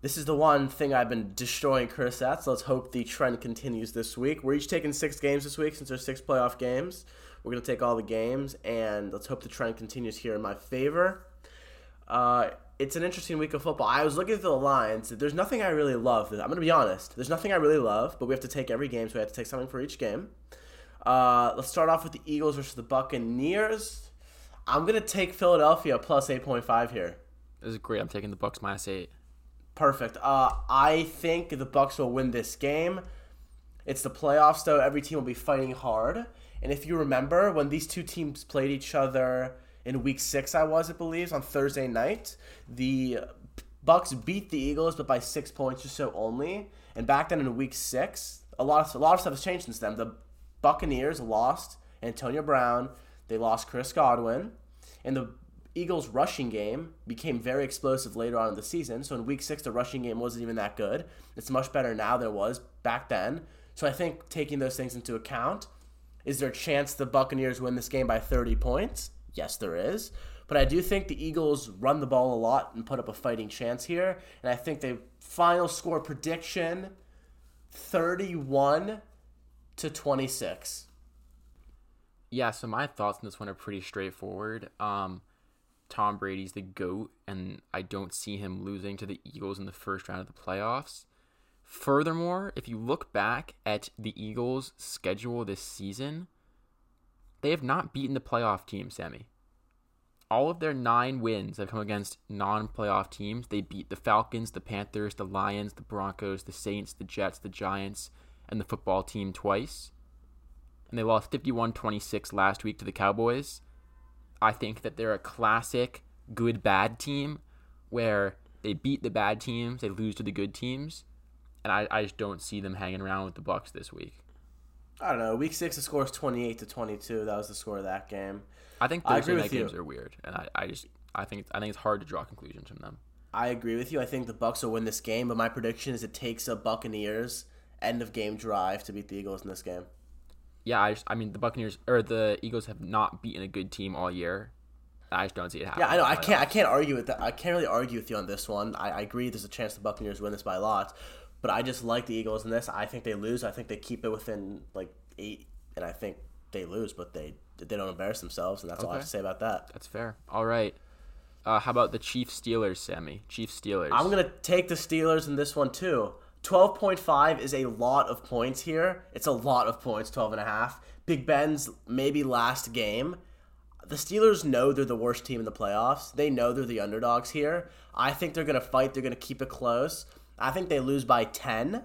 this is the one thing I've been destroying Chris at, so let's hope the trend continues this week. We're each taking six games this week since there's six playoff games. We're going to take all the games, and let's hope the trend continues here in my favor. Uh, it's an interesting week of football. I was looking at the lines. There's nothing I really love. I'm going to be honest. There's nothing I really love, but we have to take every game, so we have to take something for each game. Uh, let's start off with the Eagles versus the Buccaneers. I'm going to take Philadelphia plus eight point five here. This is great. I'm taking the Bucs minus eight. Perfect. Uh, I think the Bucs will win this game. It's the playoffs, though. Every team will be fighting hard. And if you remember, when these two teams played each other in week six, I was, it believes, on Thursday night, the Bucs beat the Eagles, but by six points or so only. And back then in week six, a lot of, a lot of stuff has changed since then. The Buccaneers lost Antonio Brown. They lost Chris Godwin. And the Eagles' rushing game became very explosive later on in the season. So in week six, the rushing game wasn't even that good. It's much better now than it was back then. So I think taking those things into account, is there a chance the Buccaneers win this game by thirty points? Yes, there is. But I do think the Eagles run the ball a lot and put up a fighting chance here. And I think the final score prediction, thirty-one to twenty-six. Yeah, so my thoughts on this one are pretty straightforward. Um, Tom Brady's the GOAT, and I don't see him losing to the Eagles in the first round of the playoffs. Furthermore, if you look back at the Eagles' schedule this season, they have not beaten the playoff team, Sammy. All of their nine wins have come against non-playoff teams. They beat the Falcons, the Panthers, the Lions, the Broncos, the Saints, the Jets, the Giants, and the football team twice. And they lost fifty-one twenty-six last week to the Cowboys. I think that they're a classic good-bad team where they beat the bad teams, they lose to the good teams, and I, I just don't see them hanging around with the Bucs this week. I don't know. Week six, the score is twenty-eight to twenty-two. That was the score of that game. I think Thursday I agree night with games you. are weird, and I, I just I think it's, I think it's hard to draw conclusions from them. I agree with you. I think the Bucs will win this game, but my prediction is it takes a Buccaneers end-of-game drive to beat the Eagles in this game. Yeah, I, just, I mean the Buccaneers or the Eagles have not beaten a good team all year. I just don't see it happening. Yeah, I know. I can't. I can't argue with that. I can't really argue with you on this one. I, I agree. There's a chance the Buccaneers win this by a lot, but I just like the Eagles in this. I think they lose. I think they keep it within like eight, and I think they lose, but they they don't embarrass themselves, and that's okay. All I have to say about that. That's fair. All right. Uh, how about the Chiefs Steelers, Sammy? Chiefs Steelers. I'm gonna take the Steelers in this one too. twelve point five is a lot of points here. It's a lot of points, twelve and a half. Big Ben's maybe last game. The Steelers know they're the worst team in the playoffs. They know they're the underdogs here. I think they're going to fight. They're going to keep it close. I think they lose by ten.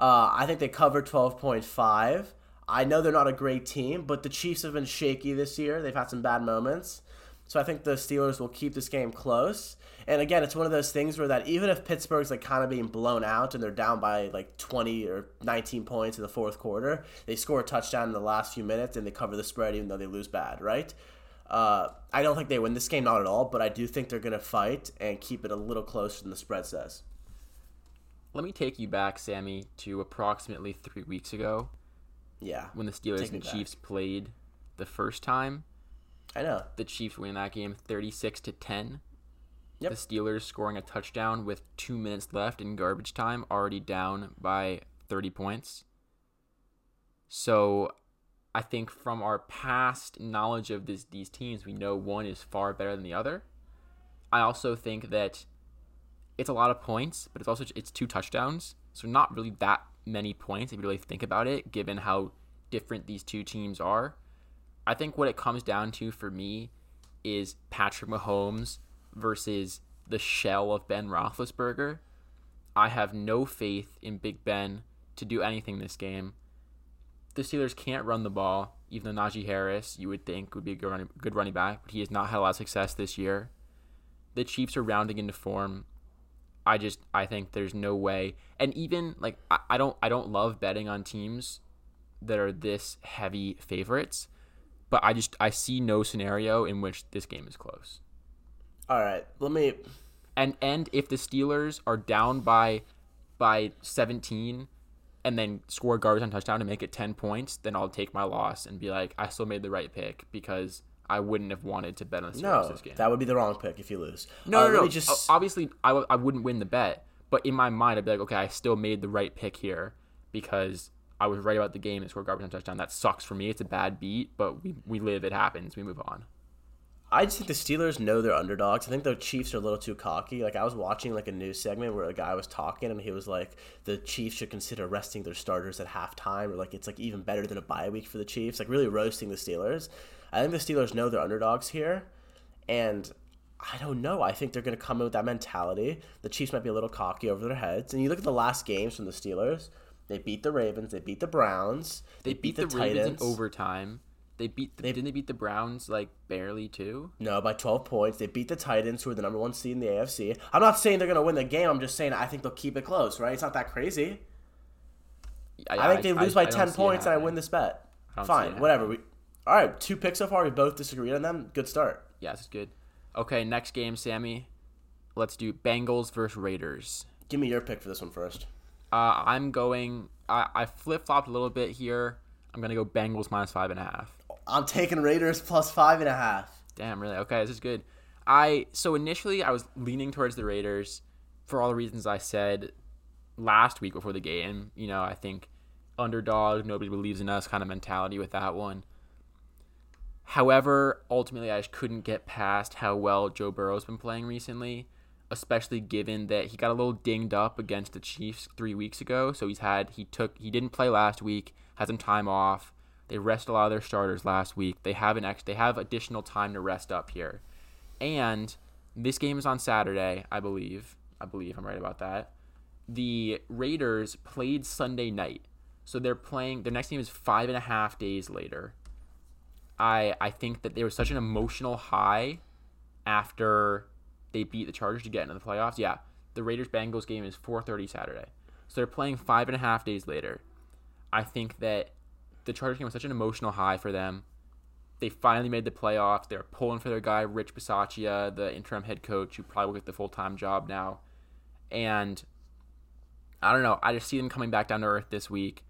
Uh, I think they cover twelve point five. I know they're not a great team, but the Chiefs have been shaky this year. They've had some bad moments. So I think the Steelers will keep this game close. And again, it's one of those things where that even if Pittsburgh's like kind of being blown out and they're down by like twenty or nineteen points in the fourth quarter, they score a touchdown in the last few minutes and they cover the spread even though they lose bad, right? Uh, I don't think they win this game, not at all, but I do think they're going to fight and keep it a little closer than the spread says. Let me take you back, Sammy, to approximately three weeks ago. Yeah. When the Steelers and Chiefs back. played the first time. I know. The Chiefs win that game thirty-six to ten. Yep. The Steelers scoring a touchdown with two minutes left in garbage time, already down by thirty points. So I think from our past knowledge of this, these teams, we know one is far better than the other. I also think that it's a lot of points, but it's also it's two touchdowns, so not really that many points if you really think about it, given how different these two teams are. I think what it comes down to for me is Patrick Mahomes versus the shell of Ben Roethlisberger. I have no faith in Big Ben to do anything this game. The Steelers can't run the ball, even though Najee Harris, you would think, would be a good running, good running back, but he has not had a lot of success this year. The Chiefs are rounding into form. I just, I think there's no way. And even, like, I, I don't, I don't love betting on teams that are this heavy favorites. But I just I see no scenario in which this game is close. All right, let me. And and if the Steelers are down by by seventeen, and then score a garbage time touchdown to make it ten points, then I'll take my loss and be like, I still made the right pick, because I wouldn't have wanted to bet on the Seahawks no, this game. That would be the wrong pick if you lose. No, uh, no, no. Just... Obviously, I, w- I wouldn't win the bet, but in my mind, I'd be like, okay, I still made the right pick here because I was right about the game and scored garbage time touchdown. That sucks for me. It's a bad beat, but we, we live. It happens. We move on. I just think the Steelers know they're underdogs. I think the Chiefs are a little too cocky. Like, I was watching, like, a news segment where a guy was talking, and he was like, the Chiefs should consider resting their starters at halftime, or, like, it's, like, even better than a bye week for the Chiefs. Like, really roasting the Steelers. I think the Steelers know they're underdogs here, and I don't know. I think they're going to come in with that mentality. The Chiefs might be a little cocky over their heads. And you look at the last games from the Steelers. They beat the Ravens. They beat the Browns. They, they beat, beat the, the Titans. Ravens in overtime. They beat the, they, didn't they beat the Browns, like, barely, too? No, by twelve points. They beat the Titans, who are the number one seed in the A F C. I'm not saying they're going to win the game. I'm just saying I think they'll keep it close, right? It's not that crazy. I, I think they I, lose I, by I ten points, and I win this bet. Fine, whatever. We, all right, two picks so far. We both disagreed on them. Good start. Yeah, that's good. Okay, next game, Sammy. Let's do Bengals versus Raiders. Give me your pick for this one first. Uh, I'm going I, – I flip-flopped a little bit here. I'm going to go Bengals minus five and a half. I'm taking Raiders plus five and a half. Damn, really? Okay, this is good. I So initially I was leaning towards the Raiders for all the reasons I said last week before the game. You know, I think underdog, nobody believes in us kind of mentality with that one. However, ultimately I just couldn't get past how well Joe Burrow's been playing recently, especially given that he got a little dinged up against the Chiefs three weeks ago. So he's had he took he didn't play last week, had some time off. They rest a lot of their starters last week. They have an ex- they have additional time to rest up here. And this game is on Saturday, I believe. I believe I'm right about that. The Raiders played Sunday night. So they're playing, their next game is five and a half days later. I I think that there was such an emotional high after they beat the Chargers to get into the playoffs. Yeah, the Raiders-Bengals game is four thirty Saturday. So they're playing five and a half days later. I think that the Chargers game was such an emotional high for them. They finally made the playoffs. They're pulling for their guy, Rich Bisaccia, the interim head coach, who probably will get the full-time job now. And I don't know. I just see them coming back down to earth this week.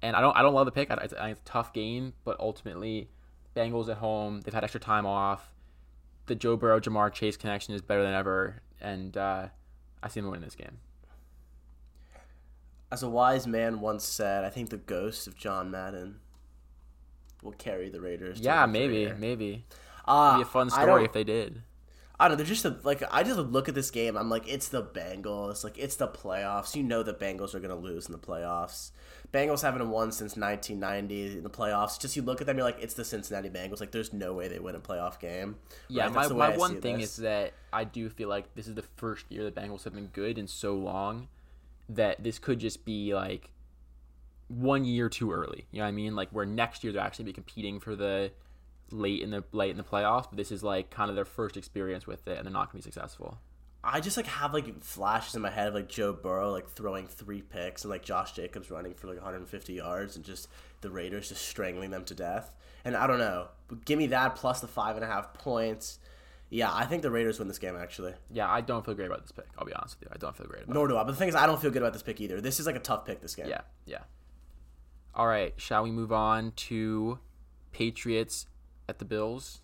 And I don't I don't love the pick. I, I, it's a tough game, but ultimately, Bengals at home. They've had extra time off. The Joe Burrow, Jamar Chase connection is better than ever. And uh, I see them winning this game. As a wise man once said, I think the ghost of John Madden will carry the Raiders. Yeah, maybe, career. maybe. Uh, It'd be a fun story if they did. I don't know. They're just a, like I just look at this game. I'm like, it's the Bengals. Like it's the playoffs. You know the Bengals are gonna lose in the playoffs. Bengals haven't won since nineteen ninety in the playoffs. Just you look at them, you're like, it's the Cincinnati Bengals. Like there's no way they win a playoff game. Yeah, right? my my one thing this. is that I do feel like this is the first year the Bengals have been good in so long, that this could just be, like, one year too early. You know what I mean? Like, where next year they'll actually be competing for the late in the late in the playoffs, but this is, like, kind of their first experience with it, and they're not going to be successful. I just, like, have, like, flashes in my head of, like, Joe Burrow, like, throwing three picks and, like, Josh Jacobs running for, like, one hundred fifty yards and just the Raiders just strangling them to death. And I don't know. Give me that plus the five and a half points. Yeah, I think the Raiders win this game, actually. Yeah, I don't feel great about this pick. I'll be honest with you. I don't feel great about it. Nor do I. But the thing is, I don't feel good about this pick either. This is like a tough pick this game. Yeah, yeah. All right, shall we move on to Patriots at the Bills?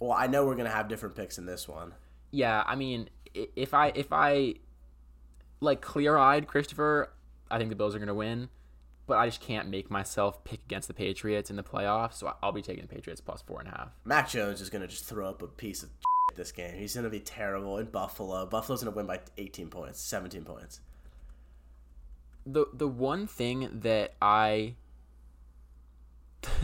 Well, I know we're going to have different picks in this one. Yeah, I mean, if I, if I like, clear-eyed Christopher, I think the Bills are going to win. But I just can't make myself pick against the Patriots in the playoffs, so I'll be taking the Patriots plus four and a half. Mac Jones is going to just throw up a piece of shit this game. He's going to be terrible in Buffalo. Buffalo's going to win by eighteen points, seventeen points. The the one thing that I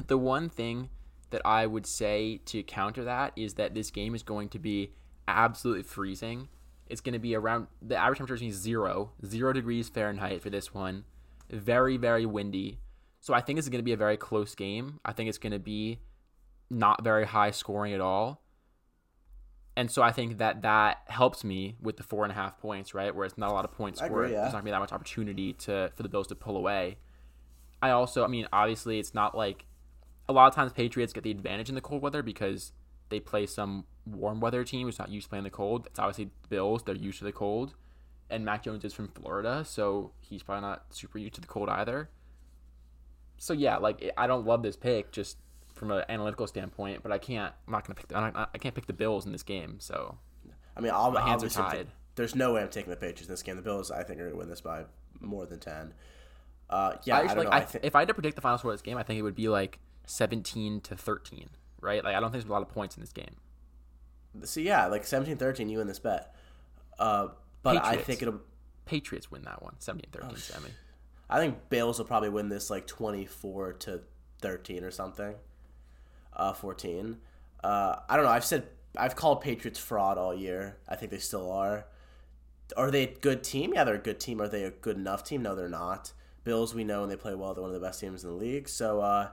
the one thing that I would say to counter that is that this game is going to be absolutely freezing. It's going to be around the average temperature is going to be zero, zero degrees Fahrenheit for this one. Very, very windy. So I think it's going to be a very close game. I think it's going to be not very high scoring at all. And so I think that that helps me with the four and a half points, right? Where it's not a lot of points scored. I agree, yeah. There's not going to be that much opportunity to for the Bills to pull away. I also, I mean, obviously it's not like a lot of times Patriots get the advantage in the cold weather because they play some warm weather team who's not used to playing the cold. It's obviously Bills. They're used to the cold. and Mac Jones is from Florida, so he's probably not super used to the cold either. So yeah, like I don't love this pick just from an analytical standpoint, but I can't. I'm not gonna pick. The, I'm not, I can't pick the Bills in this game. So I mean, all my hands are tied. There's no way I'm taking the Patriots in this game. The Bills, I think, are gonna win this by more than ten. Uh, yeah, I, actually, I don't like, know. I th- I th- if I had to predict the final score of this game, I think it would be like seventeen to thirteen, right? Like I don't think there's a lot of points in this game. So yeah, like seventeen thirteen, you win this bet. Uh, but Patriots. I think it'll Patriots win that one, seventeen thirteen, oh, Sammy. I think Bills will probably win this like twenty-four to thirteen or something, uh, fourteen. Uh, I don't know. I've said I've called Patriots fraud all year. I think they still are. Are they a good team? Yeah, they're a good team. Are they a good enough team? No, they're not. Bills, we know when they play well, they're one of the best teams in the league. So uh,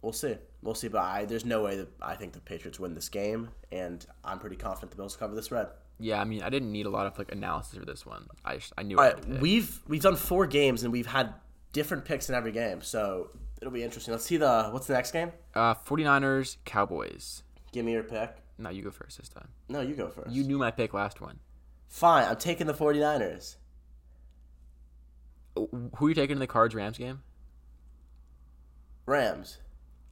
we'll see. We'll see. But I, there's no way that I think the Patriots win this game, and I'm pretty confident the Bills cover the spread. Yeah, I mean, I didn't need a lot of like analysis for this one. I just, I knew. All right, we've we've done four games and we've had different picks in every game, so it'll be interesting. Let's see the what's the next game? Uh, 49ers, Cowboys. Give me your pick. No, you go first this time. No, you go first. You knew my pick last one. Fine, I'm taking the 49ers. Who are you taking in the Cards Rams game? Rams.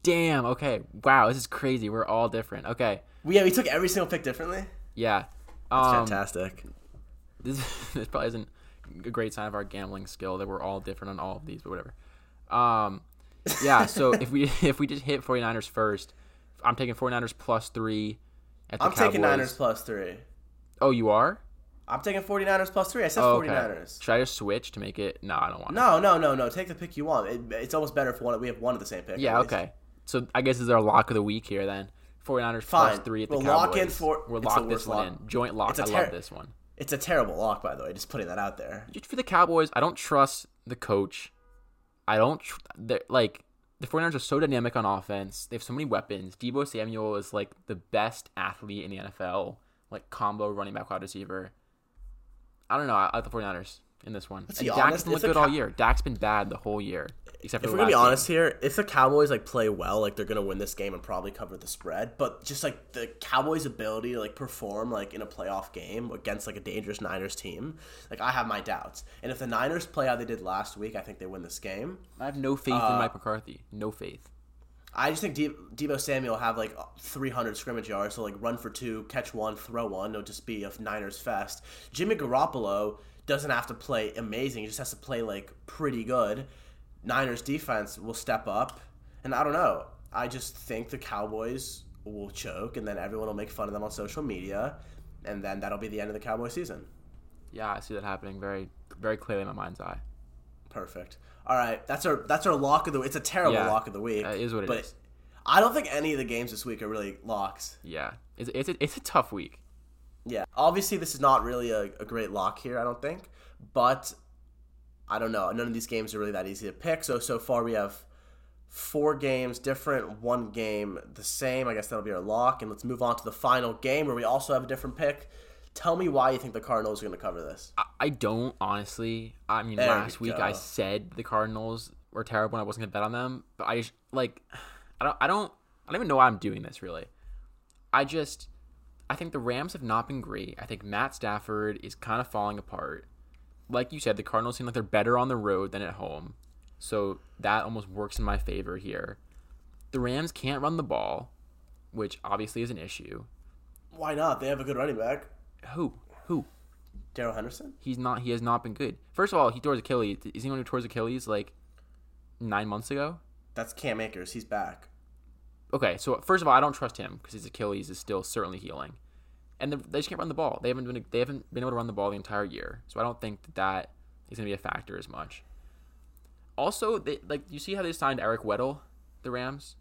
Damn. Okay. Wow. This is crazy. We're all different. Okay. We, yeah, we took every single pick differently. Yeah. That's um, fantastic. This, this probably isn't a great sign of our gambling skill that we're all different on all of these, but whatever. Um, yeah, so if we if we just hit 49ers first, I'm taking 49ers plus three at the I'm Cowboys. Taking Niners plus three. Oh, you are? I'm taking 49ers plus three. I said oh, okay. 49ers. Should I just switch to make it? No, I don't want no, to. No, no, no, no. Take the pick you want. It, it's almost better if one, we have one of the same pick. Yeah, okay. So I guess this is our lock of the week here then. 49ers Fine. Plus three at the we'll Cowboys. Lock in for, we'll lock this one lock. in. Joint lock. Ter- I love this one. It's a terrible lock, by the way. Just putting that out there. Just for the Cowboys, I don't trust the coach. I don't tr- – like, the 49ers are so dynamic on offense. They have so many weapons. Deebo Samuel is, like, the best athlete in the N F L, like, combo running back wide receiver. I don't know. I like the 49ers in this one. Let's and Dak's been good cow- all year. Dak's been bad the whole year. Except for if we're gonna be honest game. here, if the Cowboys like play well, like they're gonna win this game and probably cover the spread. But just like the Cowboys' ability to like perform like in a playoff game against like a dangerous Niners team, like I have my doubts. And if the Niners play how they did last week, I think they win this game. I have no faith uh, in Mike McCarthy. No faith. I just think De- Deebo Samuel will have like three hundred scrimmage yards, so like run for two, catch one, throw one. It'll just be a Niners fest. Jimmy Garoppolo doesn't have to play amazing; he just has to play like pretty good. Niners defense will step up, and I don't know. I just think the Cowboys will choke, and then everyone will make fun of them on social media, and then that'll be the end of the Cowboys season. Yeah, I see that happening very, very clearly in my mind's eye. Perfect. All right, that's our that's our lock of the. It's a terrible yeah, lock of the week. It is what it but is. I don't think any of the games this week are really locks. Yeah, it's it's a, it's a tough week. Yeah, obviously this is not really a, a great lock here. I don't think, but. I don't know. None of these games are really that easy to pick. So, so far we have four games different, one game the same. I guess that'll be our lock. And let's move on to the final game where we also have a different pick. Tell me why you think the Cardinals are going to cover this. I don't, honestly. I mean, there last week go. I said the Cardinals were terrible and I wasn't going to bet on them. But I just, like, I don't, I don't, I don't even know why I'm doing this, really. I just, I think the Rams have not been great. I think Matt Stafford is kind of falling apart. Like you said, the Cardinals seem like they're better on the road than at home. So that almost works in my favor here. The Rams can't run the ball, which obviously is an issue. Why not? They have a good running back. Who? Who? Darrell Henderson? He's not. He has not been good. First of all, he tore his Achilles. Is anyone who tore his Achilles like nine months ago? That's Cam Akers. He's back. Okay, so first of all, I don't trust him because his Achilles is still certainly healing. And they just can't run the ball. They haven't been they haven't been able to run the ball the entire year. So I don't think that, that is going to be a factor as much. Also, they, like you see how they signed Eric Weddle, the Rams?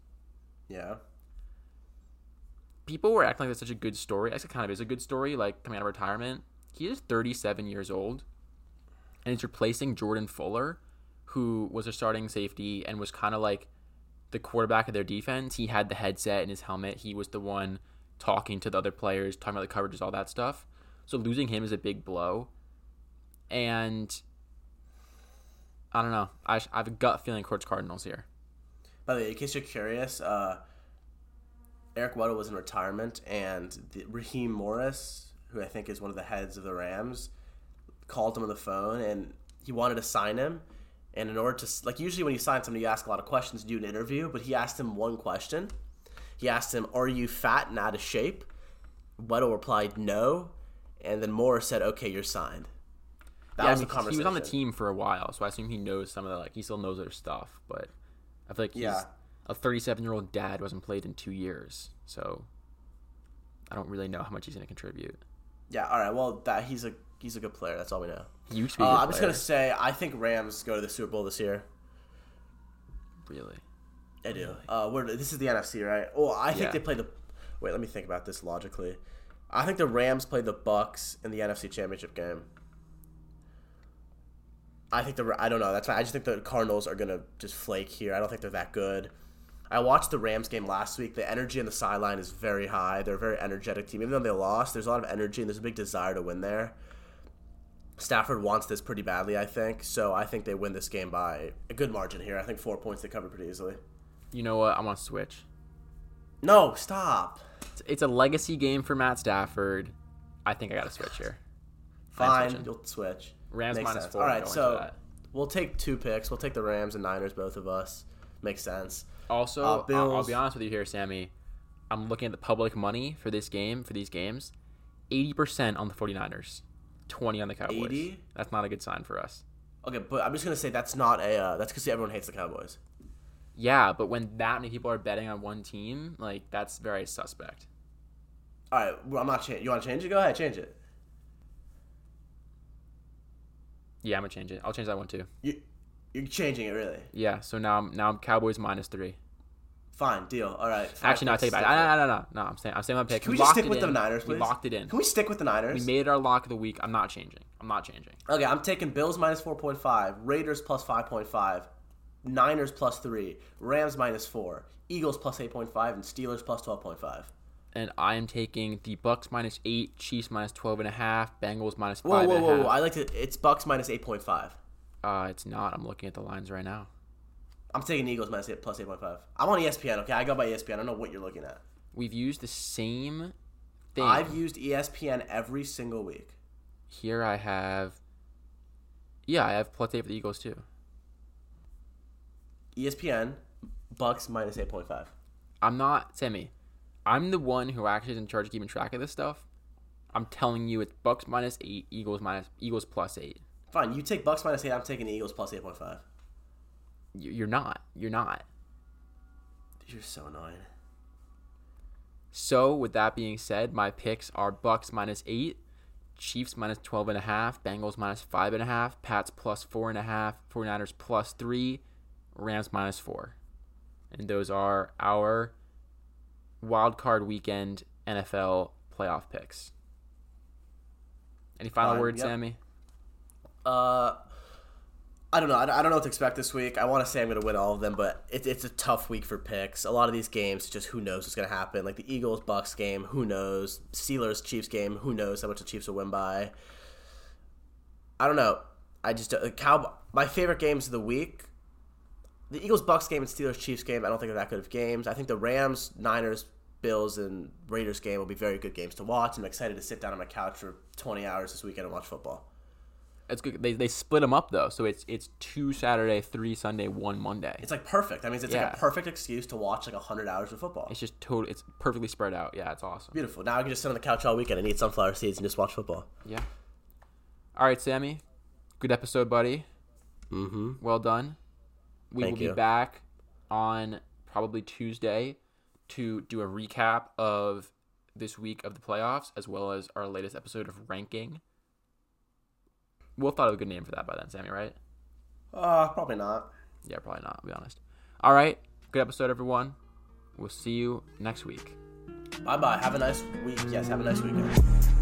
Yeah. People were acting like that's such a good story. I guess it kind of is a good story, like coming out of retirement. He is thirty-seven years old, and he's replacing Jordan Fuller, who was a starting safety and was kind of like the quarterback of their defense. He had the headset in his helmet. He was the one talking to the other players, talking about the coverages, all that stuff. So losing him is a big blow. And I don't know. I, I have a gut feeling towards Cardinals here. By the way, in case you're curious, uh, Eric Weddle was in retirement, and the, Raheem Morris, who I think is one of the heads of the Rams, called him on the phone, and he wanted to sign him. And in order to, like, usually when you sign somebody, you ask a lot of questions, do an interview, but he asked him one question. He asked him, "Are you fat and out of shape?" Weddle replied, "No." And then Moore said, "Okay, you're signed." That yeah, was I mean, the conversation. He was on the team for a while, so I assume he knows some of the, like, he still knows their stuff, but I feel like he's yeah. a thirty-seven-year-old dad who hasn't played in two years, so I don't really know how much he's going to contribute. Yeah, all right, well, that he's a he's a good player. That's all we know. He used to be uh, a good I'm player. Just going to say, I think Rams go to the Super Bowl this year. Really? I do. Really? Uh, we're, this is the N F C, right? Well, I think yeah. they play the – wait, let me think about this logically. I think the Rams played the Bucks in the N F C Championship game. I think the I don't know. That's why I just think the Cardinals are gonna just flake here. I don't think they're that good. I watched the Rams game last week. The energy on the sideline is very high. They're a very energetic team. Even though they lost, there's a lot of energy and there's a big desire to win there. Stafford wants this pretty badly, I think. So I think they win this game by a good margin here. I think four points they cover pretty easily. You know what? I'm gonna switch. No, stop. It's a legacy game for Matt Stafford. I think I got to switch here. Fine, you'll switch. Rams Makes minus sense. four. All right, so we'll take two picks. We'll take the Rams and Niners, both of us. Makes sense. Also, uh, I'll, I'll be honest with you here, Sammy. I'm looking at the public money for this game, for these games. eighty percent on the 49ers, twenty on the Cowboys. eighty? That's not a good sign for us. Okay, but I'm just going to say that's not a uh, – that's because everyone hates the Cowboys. Yeah, but when that many people are betting on one team, like, that's very suspect. All right, well, I'm not changing. You want to change it? Go ahead, change it. Yeah, I'm gonna change it. I'll change that one too. You, you're changing it, really? Yeah. So now I'm now I'm Cowboys minus three. Fine, deal. All right. Actually, no, I take it back. No, no, no, no. I'm saying I'm saying my pick. Can we, we just stick with the Niners, please? We locked it in. Can we stick with the Niners? We made it our lock of the week. I'm not changing. I'm not changing. Okay, I'm taking Bills minus four point five, Raiders plus five point five, Niners plus three, Rams minus four, Eagles plus eight point five, and Steelers plus twelve point five. And I am taking the Bucks minus eight, Chiefs minus twelve and a half, Bengals minus five. Whoa, whoa, and a whoa! Half. I like to. It's Bucks minus eight point five. Uh, it's not. I'm looking at the lines right now. I'm taking Eagles minus eight plus eight point five. I'm on E S P N. Okay, I go by E S P N. I don't know what you're looking at. We've used the same thing. I've used E S P N every single week. Here I have. Yeah, I have plus eight for the Eagles too. E S P N, Bucks minus eight point five. I'm not Sammy. I'm the one who actually is in charge of keeping track of this stuff. I'm telling you, it's Bucks minus eight, Eagles minus Eagles plus eight. Fine, you take Bucks minus eight. I'm taking Eagles plus eight point five. You're not. You're not. You're so annoying. So, with that being said, my picks are Bucks minus eight, Chiefs minus twelve and a half, Bengals minus five and a half, Pats plus four and a half, 49ers plus three, Rams minus four, and those are our Wild Card Weekend N F L playoff picks. Any final uh, words, yep. Sammy? Uh, I don't know. I don't know what to expect this week. I want to say I'm going to win all of them, but it's it's a tough week for picks. A lot of these games, just who knows what's going to happen. Like the Eagles Bucks game, who knows? Steelers Chiefs game, who knows how much the Chiefs will win by? I don't know. I just uh, Cow. My favorite games of the week. The Eagles-Bucks game and Steelers-Chiefs game, I don't think they're that good of games. I think the Rams, Niners, Bills, and Raiders game will be very good games to watch. I'm excited to sit down on my couch for twenty hours this weekend and watch football. That's good. They they split them up, though, so it's it's two Saturday, three Sunday, one Monday. It's, like, perfect. That means it's, yeah. like, a perfect excuse to watch, like, one hundred hours of football. It's just totally – it's perfectly spread out. Yeah, it's awesome. Beautiful. Now I can just sit on the couch all weekend and eat sunflower seeds and just watch football. Yeah. All right, Sammy. Good episode, buddy. Mm-hmm. Well done. We Thank will be you. back on probably Tuesday to do a recap of this week of the playoffs, as well as our latest episode of ranking. We'll have thought of a good name for that by then, Sammy, right? Uh, probably not. Yeah, probably not, to be honest. All right. Good episode, everyone. We'll see you next week. Bye-bye. Have a nice week. Yes, have a nice weekend.